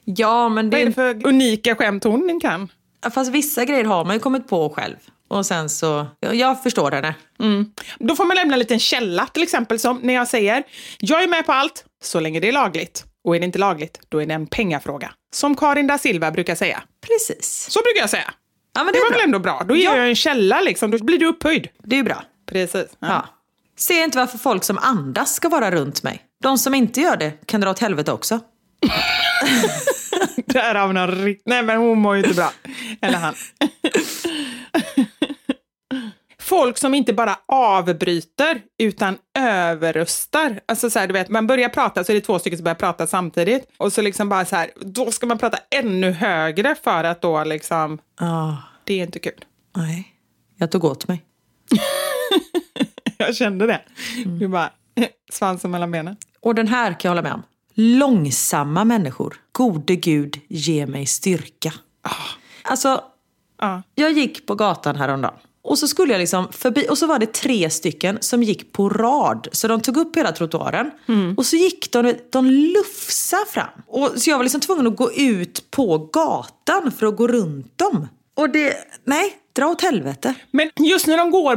Ja, men det är... vad är det för unika skämt hon kan? Fast vissa grejer har man ju kommit på själv. Och sen så, jag förstår det. Mm. Då får man lämna en liten källa till exempel, som när jag säger, jag är med på allt så länge det är lagligt. Och är det inte lagligt, då är det en pengafråga. Som Karin da Silva brukar säga. Precis. Så brukar jag säga. Ja, men det var väl ändå bra. Då ger jag en källa liksom. Då blir du upphöjd. Det är ju bra. Precis. Ja. Ser inte varför folk som andas ska vara runt mig. De som inte gör det kan dra åt helvete också. Där har någon riktigt... nej, men hon mår ju inte bra. Eller han. Folk som inte bara avbryter utan överröstar. Alltså så här, du vet, man börjar prata så är det 2 stycken som börjar prata samtidigt. Och så liksom bara så här, då ska man prata ännu högre för att då liksom... Det är inte kul. Nej, jag tog åt mig. Jag kände det. Du bara, svansen mellan benen. Och den här kan jag hålla med om. Långsamma människor. Gode Gud, ge mig styrka. Alltså, jag gick på gatan häromdagen. Och så skulle jag liksom förbi, och så var det 3 stycken som gick på rad. Så de tog upp hela trottoaren. Och så gick de lufsade fram. Och så jag var liksom tvungen att gå ut på gatan för att gå runt dem. Och det, nej, dra åt helvete. Men just när de går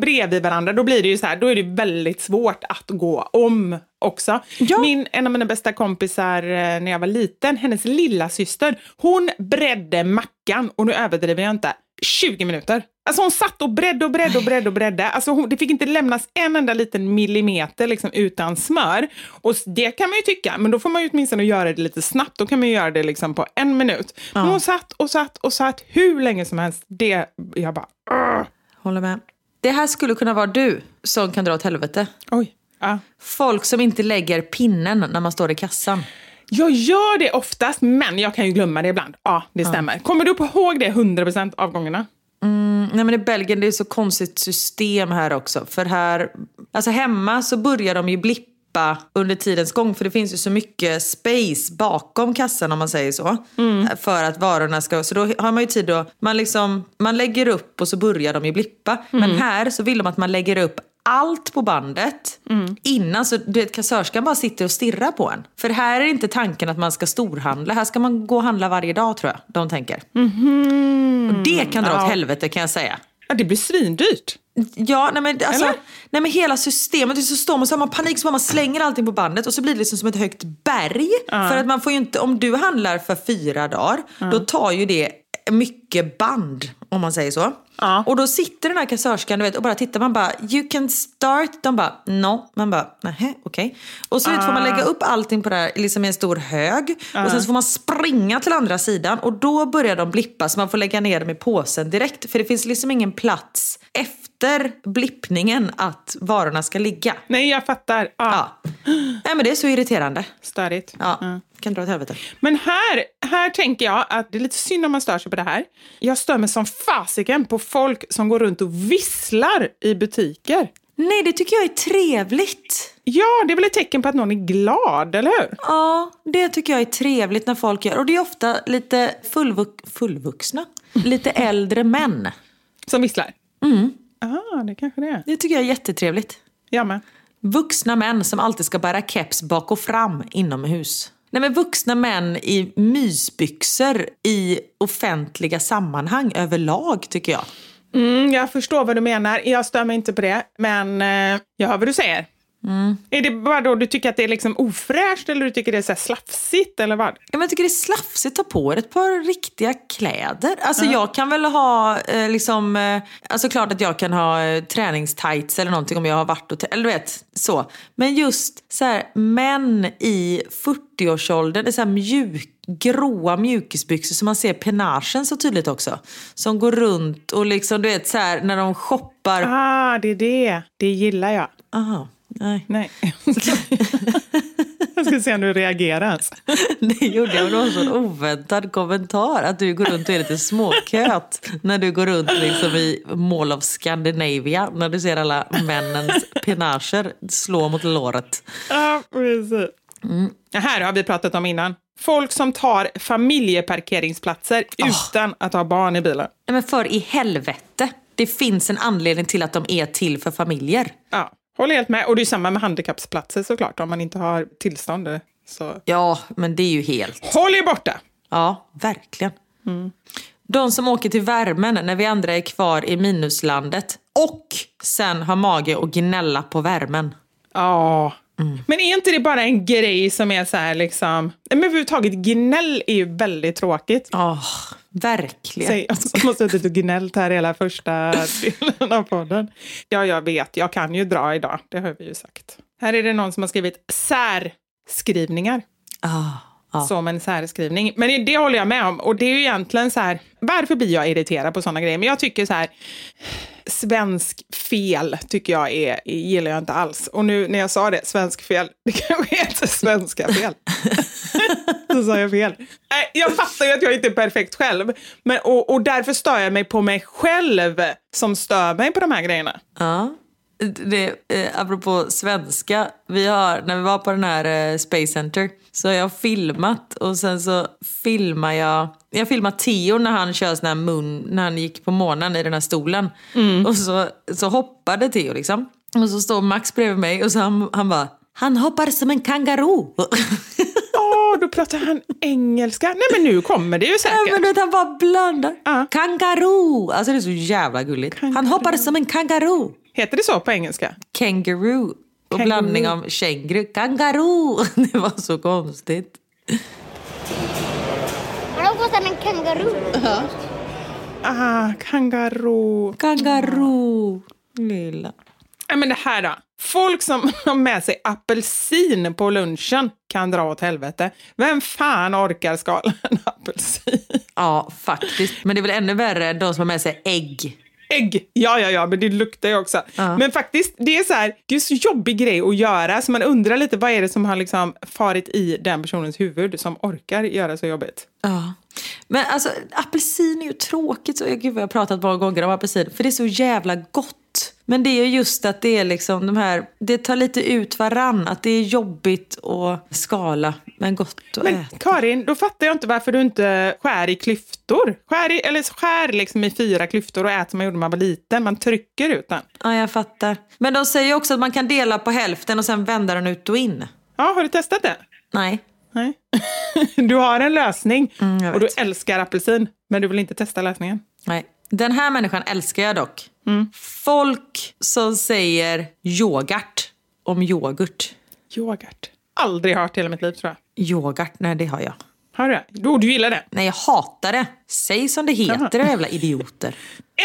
bredvid varandra, då blir det ju så här, då är det väldigt svårt att gå om också. Ja. En av mina bästa kompisar när jag var liten, hennes lilla syster, hon bredde mackan, och nu överdriver jag inte, 20 minuter. Alltså hon satt och bredde. Alltså det fick inte lämnas en enda liten millimeter liksom utan smör. Och det kan man ju tycka. Men då får man ju åtminstone göra det lite snabbt. Då kan man ju göra det liksom på en minut. Ja. Hon satt hur länge som helst. Det, jag bara... Håller med. Det här skulle kunna vara du som kan dra åt helvete. Oj. Ja. Folk som inte lägger pinnen när man står i kassan. Jag gör det oftast, men jag kan ju glömma det ibland. Ja, det stämmer. Kommer du på ihåg det 100% av gångerna? Nej, men i Belgien, det är så konstigt system här också. För här, alltså hemma så börjar de ju blippa under tidens gång. För det finns ju så mycket space bakom kassan, om man säger så. Mm. För att varorna ska... Så då har man ju tid då... Man lägger upp och så börjar de ju blippa. Mm. Men här så vill de att man lägger upp allt på bandet innan, så du vet, kassörskan bara sitter och stirrar på en. För här är inte tanken att man ska storhandla. Här ska man gå och handla varje dag, tror jag de tänker. Mm-hmm. Och det kan dra åt helvete, kan jag säga. Ja, det blir svindyrt. Ja, nej men hela systemet är så storm, och så har man panik, så man slänger allting på bandet, och så blir det liksom som ett högt berg. För att man får ju inte, om du handlar för 4 dagar, då tar ju det mycket band, om man säger så. Ja. Och då sitter den här kassörskan, du vet, och bara tittar, man bara, you can start, de bara, no, man bara, nähä, okej. Och så får man lägga upp allting på det här, liksom i en stor hög, och sen så får man springa till andra sidan, och då börjar de blippa, så man får lägga ner dem i påsen direkt, för det finns liksom ingen plats efter blippningen att varorna ska ligga. Nej, jag fattar. Ja. Nej, men det är så irriterande. Störigt. Ja. Kan dra åt helvete. Men här tänker jag att det är lite synd om man stör sig på det här. Jag stör mig som fasiken på folk som går runt och visslar i butiker. Nej, det tycker jag är trevligt. Ja, det är väl ett tecken på att någon är glad, eller hur? Ja, det tycker jag är trevligt när folk gör. Och det är ofta lite fullvuxna, lite äldre män. Som visslar? Mm. Ja, det kanske det är. Det tycker jag är jättetrevligt. Ja, men. Vuxna män som alltid ska bära keps bak och fram inomhus. Nej, men vuxna män i mysbyxor i offentliga sammanhang överlag, tycker jag. Jag förstår vad du menar. Jag stämmer inte på det, men jag hör vad du säger. Är det bara då du tycker att det är liksom ofräscht, eller du tycker det är så här slafsigt, eller vad? Ja, men jag tycker det är slafsigt att ta på ett par riktiga kläder. Alltså jag kan väl ha alltså klart att jag kan ha träningstights eller någonting om jag har varit och eller du vet så. Men just så här, män i 40-årsåldern, det är så här gråa mjukisbyxor som man ser penagen så tydligt också, som går runt och liksom du vet så här, när de shoppar. Det gillar jag. Aha. Nej. Jag ska se om du reagerar. Det gjorde jag. Det var en sån oväntad kommentar att du går runt och är lite småköt när du går runt liksom i Mall of Scandinavia, när du ser alla männens penager slå mot låret. Ja, precis. Det här har vi pratat om innan. Folk som tar familjeparkeringsplatser utan att ha barn i bilen. Men för i helvete. Det finns en anledning till att de är till för familjer. Ja. Håller helt med. Och det är samma med handikappsplatser såklart. Om man inte har tillstånd. Så. Ja, men det är ju helt... Håll er borta! Ja, verkligen. De som åker till värmen när vi andra är kvar i minuslandet. Och sen har mage och gnälla på värmen. Ja. Men är inte det bara en grej som är så här liksom... Men överhuvudtaget, gnäll är ju väldigt tråkigt. Ja, verkligen. Jag har suttit och gnällt här hela första delen av podden. Ja, jag vet. Jag kan ju dra idag. Det har vi ju sagt. Här är det någon som har skrivit särskrivningar. Som en särskrivning. Men det håller jag med om. Och det är ju egentligen så här... Varför blir jag irriterad på sådana grejer? Men jag tycker så här... Svensk fel tycker jag gillar jag inte alls. Och nu när jag sa det, svensk fel, det kanske heter svenska fel. Så sa jag fel. Jag fattar ju att jag inte är perfekt själv. Men, och därför stör jag mig på mig själv som stör mig på de här grejerna. Ja. Apropå svenska, när vi var på den här Space Center, så har jag filmat, och sen så filmar jag filmar Theo när han kör sån här när han gick på månen i den här stolen. Och så hoppade Theo liksom, och så står Max bredvid mig, och så han bara, han hoppar som en kangaro. Då pratar han engelska? Nej, men nu kommer det ju säkert. Nej, men han bara blandar. Kangaroo. Alltså det är så jävla gulligt. Kangaroo. Han hoppar som en kangaroo. Heter det så på engelska? Kangaroo. Och blandning av känguru. Kangaroo. Det var så konstigt. Han hoppar som en kangaroo. Uh-huh. Ah, kangaroo. Kangaroo. Lilla. Nej, men det här då. Folk som har med sig apelsin på lunchen kan dra åt helvete. Vem fan orkar skala en apelsin? Ja, faktiskt. Men det är väl ännu värre de som har med sig ägg. Ägg, ja, men det luktar ju också. Ja. Men faktiskt, det är så här, det är så jobbig grej att göra. Så man undrar lite, vad är det som har liksom farit i den personens huvud som orkar göra så jobbigt? Ja, men alltså apelsin är ju tråkigt. Så, gud, jag har pratat bara gånger om apelsin. För det är så jävla gott. Men det är ju just att det är liksom de här, det tar lite ut varann. Att det är jobbigt att skala, men gott att äta. Karin, då fattar jag inte varför du inte skär i klyftor. Skär liksom i 4 klyftor och äter som man gjorde när man var liten. Man trycker ut den. Ja, jag fattar. Men de säger också att man kan dela på hälften och sen vända den ut och in. Ja, har du testat det? Nej. Du har en lösning. Och du älskar apelsin, men du vill inte testa lösningen. Nej. Den här människan älskar jag dock. Mm. Folk som säger yoghurt om yoghurt. Yoghurt? Aldrig hört hela mitt liv, tror jag. Yoghurt, nej, det har jag. Har du? Du gillar det? Nej, jag hatar det. Säg som det heter, jävla idioter.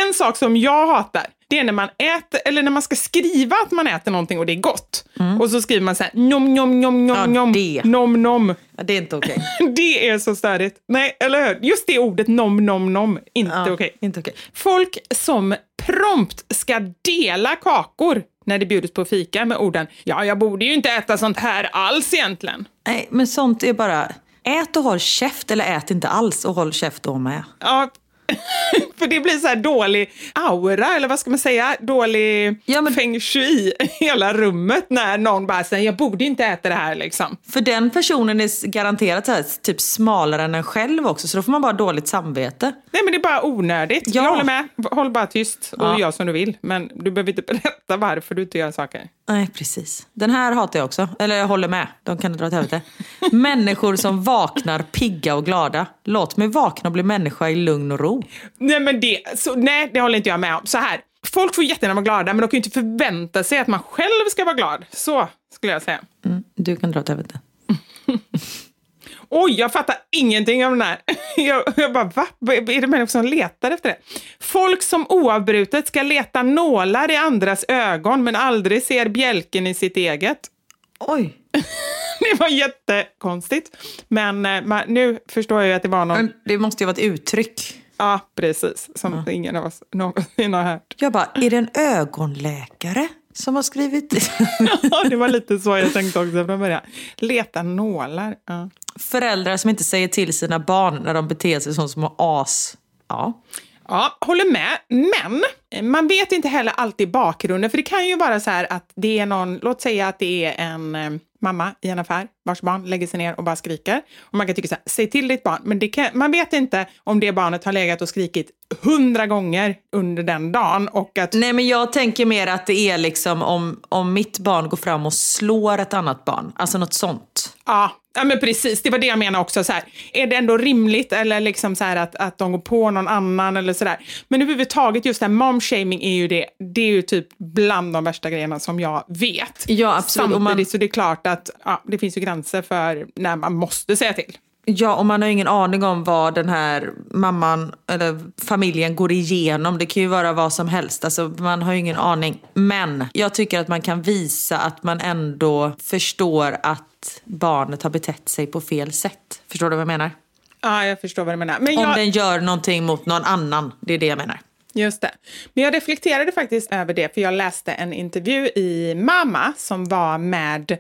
En sak som jag hatar, det är när man äter, eller när man ska skriva att man äter någonting och det är gott. Mm. Och så skriver man så här, nom, nom, nom, nom, nom, nom, nom. Ja, det är inte okej. Det är så störigt. Nej, eller hur? Just det ordet, nom, nom, nom, inte okej. Folk som prompt ska dela kakor när det bjuds på fika med orden, ja, jag borde ju inte äta sånt här alls egentligen. Nej, men sånt är bara, ät och håll käft, eller ät inte alls och håll käft om med. Ja, för det blir så här dålig aura, eller vad ska man säga, dålig feng shui i hela rummet när någon bara säger jag borde inte äta det här liksom. För den personen är garanterat så här, typ smalare än en själv också, så då får man bara dåligt samvete. Nej, men det är bara onödigt. Ja. Jag håller med, håll bara tyst och gör som du vill, men du behöver inte berätta varför du inte gör saker. Nej, precis. Den här hatar jag också. Eller jag håller med. De kan dra åt helvete. Människor som vaknar pigga och glada. Låt mig vakna och bli människa i lugn och ro. Nej, men det håller inte jag med om. Så här. Folk får jättegärna vara glada, men de kan ju inte förvänta sig att man själv ska vara glad. Så skulle jag säga. Mm, du kan dra åt helvete. Oj, jag fattar ingenting av den här. Jag bara, va? Är det människor som letar efter det? Folk som oavbrutet ska leta nålar i andras ögon men aldrig ser bjälken i sitt eget. Oj. Det var jättekonstigt. Men nu förstår jag ju att det var någon... Men det måste ju vara ett uttryck. Ja, precis. Som ingen av oss någonsin har hört. Jag bara, är det en ögonläkare som har skrivit? Ja, det var lite så jag tänkte också från början. Leta nålar, ja. Föräldrar som inte säger till sina barn när de beter sig som små as. Ja, håller med. Men man vet inte heller alltid bakgrunden. För det kan ju vara så här att det är någon... Låt säga att det är en mamma i en affär vars barn lägger sig ner och bara skriker. Och man kan tycka så här, säg till ditt barn. Men man vet inte om det barnet har legat och skrikit 100 gånger under den dagen. Och att... Nej, men jag tänker mer att det är liksom om mitt barn går fram och slår ett annat barn. Alltså något sånt. Ja, men precis. Det var det jag menade också. Så här, är det ändå rimligt eller liksom så här att de går på någon annan eller sådär. Men överhuvudtaget just det här momshaming är ju det. Det är ju typ bland de värsta grejerna som jag vet. Ja, absolut. Samtidigt så det är klart att det finns ju gränser för när man måste säga till. Ja, och man har ingen aning om vad den här mamman eller familjen går igenom. Det kan ju vara vad som helst. Alltså, man har ju ingen aning. Men jag tycker att man kan visa att man ändå förstår att barnet har betett sig på fel sätt. Förstår du vad jag menar? Ja, jag förstår vad du menar. Men om den gör någonting mot någon annan, det är det jag menar. Just det. Men jag reflekterade faktiskt över det, för jag läste en intervju i Mamma som var med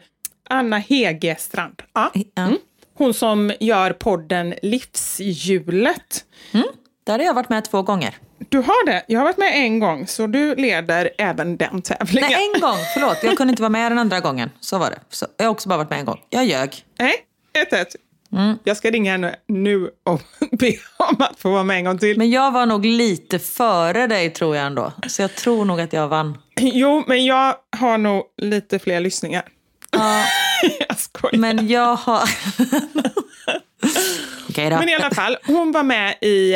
Anna Hegestrand. Ja, mm. Hon som gör podden Livshjulet. Mm, där har jag varit med 2 gånger. Du har det? Jag har varit med 1 gång, så du leder även den tävlingen. Nej, 1 gång. Förlåt, jag kunde inte vara med den andra gången. Så var det. Så jag har också bara varit med 1 gång. Jag ljög. Nej, 1-1. Mm. Jag ska ringa henne nu och be om att få vara med en gång till. Men jag var nog lite före dig, tror jag ändå. Så jag tror nog att jag vann. Jo, men jag har nog lite fler lyssningar. Ja. Jag skojar. Men jag har... okej då. Men i alla fall, hon var med i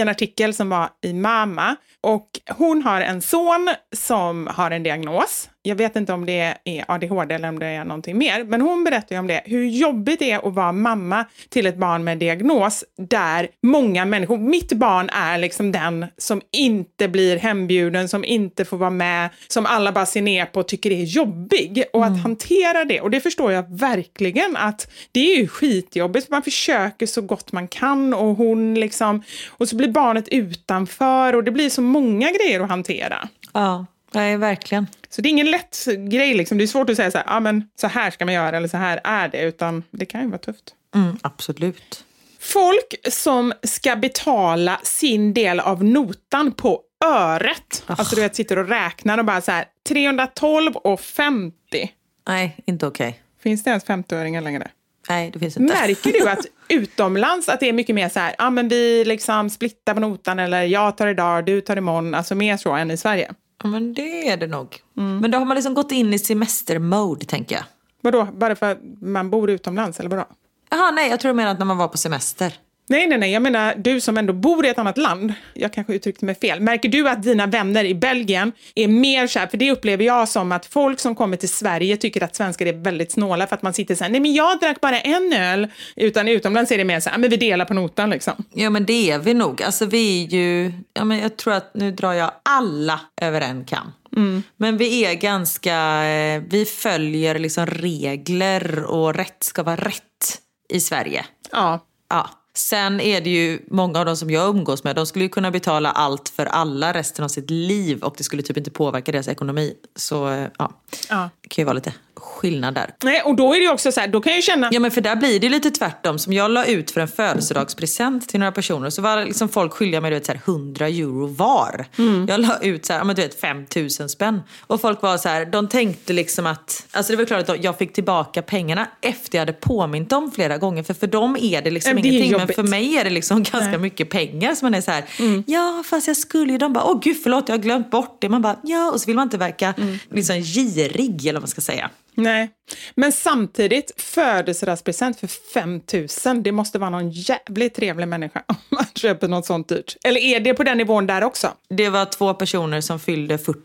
en artikel som var i Mamma. Och hon har en son som har en diagnos. Jag vet inte om det är ADHD eller om det är någonting mer. Men hon berättar ju om det. Hur jobbigt det är att vara mamma till ett barn med diagnos. Där många människor, mitt barn är liksom den som inte blir hembjuden. Som inte får vara med. Som alla bara ser ner på och tycker det är jobbig. Och att hantera det. Och det förstår jag verkligen, att det är ju skitjobbigt. Man försöker så gott man kan. Och hon liksom... Och så blir barnet utanför. Och det blir så många grejer att hantera. Ja, nej, verkligen. Så det är ingen lätt grej liksom. Det är svårt att säga så här, ah, men så här ska man göra eller så här är det, utan det kan ju vara tufft. Mm, absolut. Folk som ska betala sin del av notan på öret. Oh. Alltså du vet, sitter och räknar och bara så här 312,50. Nej, inte okej. Finns det ens 50-öringar längre? Nej, det finns inte. Märker du att utomlands att det är mycket mer så här, ah, men vi liksom splittar på notan, eller jag tar idag, du tar imorgon, alltså mer så än i Sverige? Ja, men det är det nog. Mm. Men då har man liksom gått in i semestermode, tänker jag. Vadå? Bara för att man bor utomlands, eller vadå? Jaha, nej, jag tror du menar att när man var på semester. Nej. Jag menar, du som ändå bor i ett annat land. Jag kanske uttryckte mig fel. Märker du att dina vänner i Belgien är mer så här? För det upplever jag som att folk som kommer till Sverige tycker att svenskar är väldigt snåla. För att man sitter så här, nej men jag drack bara en öl. Utan utomlands är det mer så här, men vi delar på notan liksom. Ja, men det är vi nog. Alltså vi är ju, ja men jag tror att nu drar jag alla över en kam. Mm. Men vi är ganska, vi följer liksom regler och rätt ska vara rätt i Sverige. Ja. Sen är det ju många av dem som jag umgås med, de skulle ju kunna betala allt för alla resten av sitt liv och det skulle typ inte påverka deras ekonomi. Så ja. Det kan ju vara lite skillnad där. Nej, och då är det ju också så här, då kan jag ju känna... Ja, men för där blir det lite tvärtom. Som jag la ut för en födelsedagspresent till några personer, så var liksom folk skyldiga mig, du vet, så här 100 euro var. Mm. Jag la ut så här, men du vet, 5000 spänn. Och folk var så här, de tänkte liksom att... Alltså det var klart att jag fick tillbaka pengarna efter jag hade påmint dem flera gånger. För dem är det liksom ingenting. Jobbigt. Men för mig är det liksom ganska mycket pengar. Så man är så här, ja fast jag skulle ju... De bara, åh gud förlåt, jag har glömt bort det. Man bara, ja, och så vill man inte verka liksom girig eller vad man ska säga. Nej, men samtidigt födelsedagspresent för 5 000. Det måste vara någon jävligt trevlig människa om man köper något sånt dyrt. Eller är det på den nivån där också? Det var 2 personer som fyllde 40.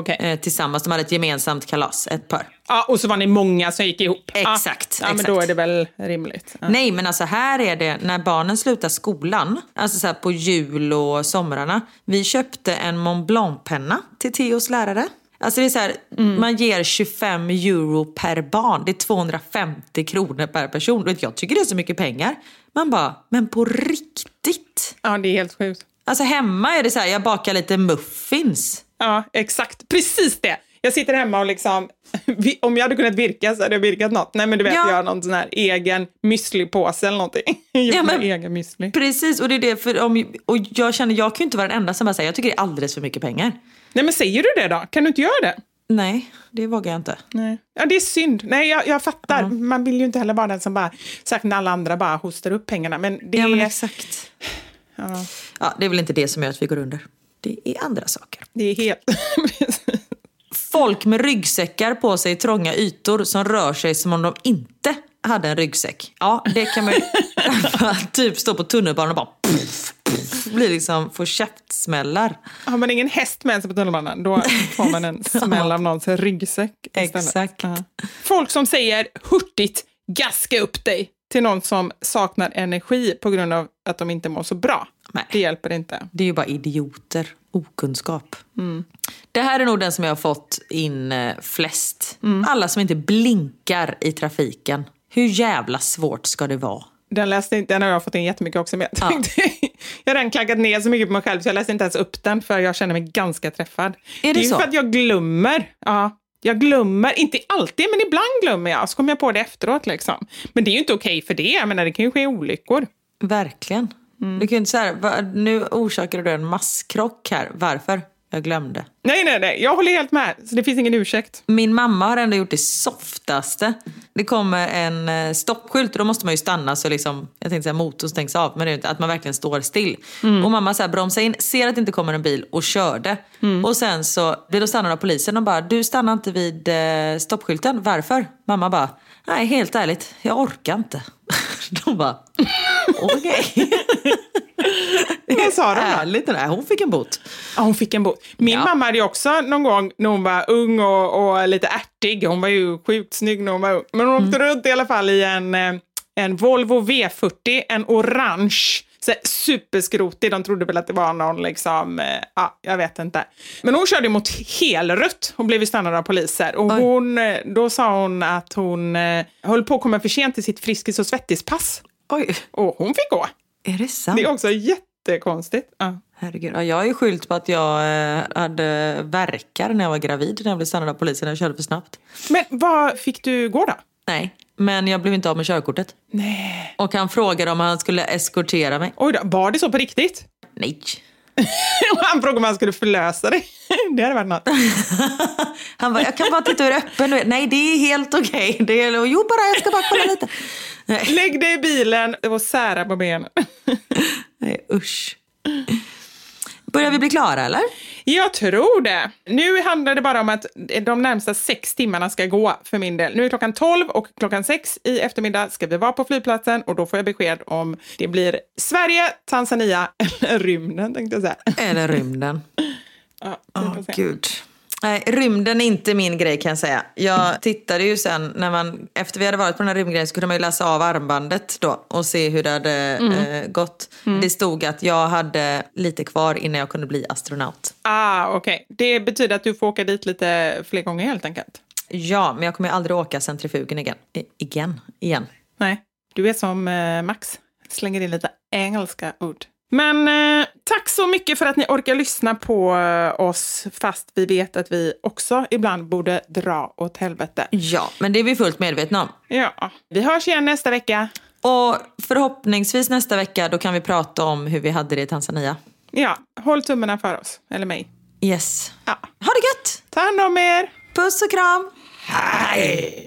Okay. Tillsammans, de hade ett gemensamt kalas, ett par. Och så var ni många som gick ihop. Exakt. Men då är det väl rimligt. Nej, men alltså här är det, när barnen slutar skolan, alltså så här på jul och somrarna. Vi köpte en Montblanc-penna till Theos lärare. Alltså det är så här, man ger 25 euro per barn. Det är 250 kronor per person. Jag tycker det är så mycket pengar. Man bara, men på riktigt? Ja, det är helt sjukt. Alltså hemma är det så här, jag bakar lite muffins. Ja, exakt. Precis det. Jag sitter hemma och liksom, om jag hade kunnat virka så hade jag virkat något. Nej, men du vet, jag har någon sån här egen müsli-påse eller någonting. Egen müsli. Precis, och det är det, för och jag känner, jag kan ju inte vara den enda som bara säger, jag tycker det är alldeles för mycket pengar. Nej, men säger du det då? Kan du inte göra det? Nej, det vågar jag inte. Nej. Ja, det är synd. Nej, jag fattar. Mm. Man vill ju inte heller vara den som bara, säkert när alla andra bara hostar upp pengarna. Men det är... Ja, men exakt. Ja, det är väl inte det som gör att vi går under. Det är andra saker. Det är helt... Folk med ryggsäckar på sig i trånga ytor som rör sig som om de inte hade en ryggsäck. Ja, det kan man typ stå på tunnelbanan och bara... blir liksom, får käftsmällar. Har man ingen häst med sig på tunnelbanan, då får man en smäll av någons ryggsäck istället. Exakt. Folk som säger hurtigt, gaska upp dig till någon som saknar energi på grund av att de inte mår så bra. Nej. Det hjälper inte. Det är ju bara idioter. Okunskap. Det här är nog den som jag har fått in flest. Alla som inte blinkar i trafiken. Hur jävla svårt ska det vara? Den har jag fått in jättemycket också med. Jag har redan klackat ner så mycket på mig själv så jag läste inte ens upp den för jag känner mig ganska träffad. Det är ju för att jag glömmer. Ja. Jag glömmer, inte alltid, men ibland glömmer jag. Så kommer jag på det efteråt liksom. Men det är ju inte okej för det. Jag menar, det kan ju ske olyckor. Verkligen. Du kan ju inte säga, nu orsakar du en masskrock här. Varför? Jag glömde. Nej. Jag håller helt med. Så det finns ingen ursäkt. Min mamma har ändå gjort det softaste. Det kommer en stoppskylt och då måste man ju stanna. Så liksom, jag tänkte säga motorn stängs av. Men det är inte att man verkligen står still. Och mamma så här bromsar in, ser att det inte kommer en bil och körde. Och sen så blir de stannade av polisen och bara, du stannar inte vid stoppskylten. Varför? Mamma bara, nej helt ärligt, jag orkar inte. De bara, okej. Vad sa de då? Lite där. Hon fick en bot. Ja, hon fick en bot. Min mamma hade ju också någon gång när hon var ung och lite ärtig. Hon var ju sjukt snygg när hon var ung. Men hon åkte runt i alla fall i en Volvo V40. En orange. Så superskrotig. De trodde väl att det var någon liksom... jag vet inte. Men hon körde mot helrött. Hon blev ju stannad av poliser. Och då sa hon att hon höll på att komma för sent till sitt friskis- och svettispass. Oj. Och hon fick gå. Är det sant? Det är också jättekonstigt. Ja. Herregud. Ja, jag är skylt på att jag hade verkar när jag var gravid. När jag blev stannad av polisen och körde för snabbt. Men vad fick du gå då? Nej. Men jag blev inte av med körkortet. Nej. Och han frågade om han skulle eskortera mig. Oj då, var det så på riktigt? Nej. Och han frågade om han skulle förlösa dig. Det hade varit något. Han bara, jag kan bara titta hur öppen du är. Nej, det är helt okej. Det är, jo, bara jag ska bara kolla lite. Nej. Lägg dig i bilen. Det var sära på benen. Nej, usch. Börjar vi bli klara, eller? Jag tror det. Nu handlar det bara om att de närmsta 6 timmarna ska gå för min del. Nu är klockan 12 och klockan 6 i eftermiddag ska vi vara på flygplatsen. Och då får jag besked om det blir Sverige, Tanzania eller rymden, tänkte jag säga. Eller rymden. Gud. Nej, rymden är inte min grej, kan jag säga. Jag tittade ju sen när efter vi hade varit på den här rymdgrejen så kunde man ju läsa av armbandet då och se hur det hade gått. Mm. Det stod att jag hade lite kvar innan jag kunde bli astronaut. Okej. Det betyder att du får åka dit lite fler gånger helt enkelt. Ja, men jag kommer ju aldrig åka centrifugen igen. Igen. Nej, du är som Max. Slänger in lite engelska ord. Men tack så mycket för att ni orkar lyssna på oss, fast vi vet att vi också ibland borde dra åt helvete. Ja, men det är vi fullt medvetna om. Ja, vi hörs igen nästa vecka. Och förhoppningsvis nästa vecka, då kan vi prata om hur vi hade det i Tanzania. Ja, håll tummarna för oss, eller mig. Yes. Ja. Ha det gött! Ta hand om er! Puss och kram! Hej!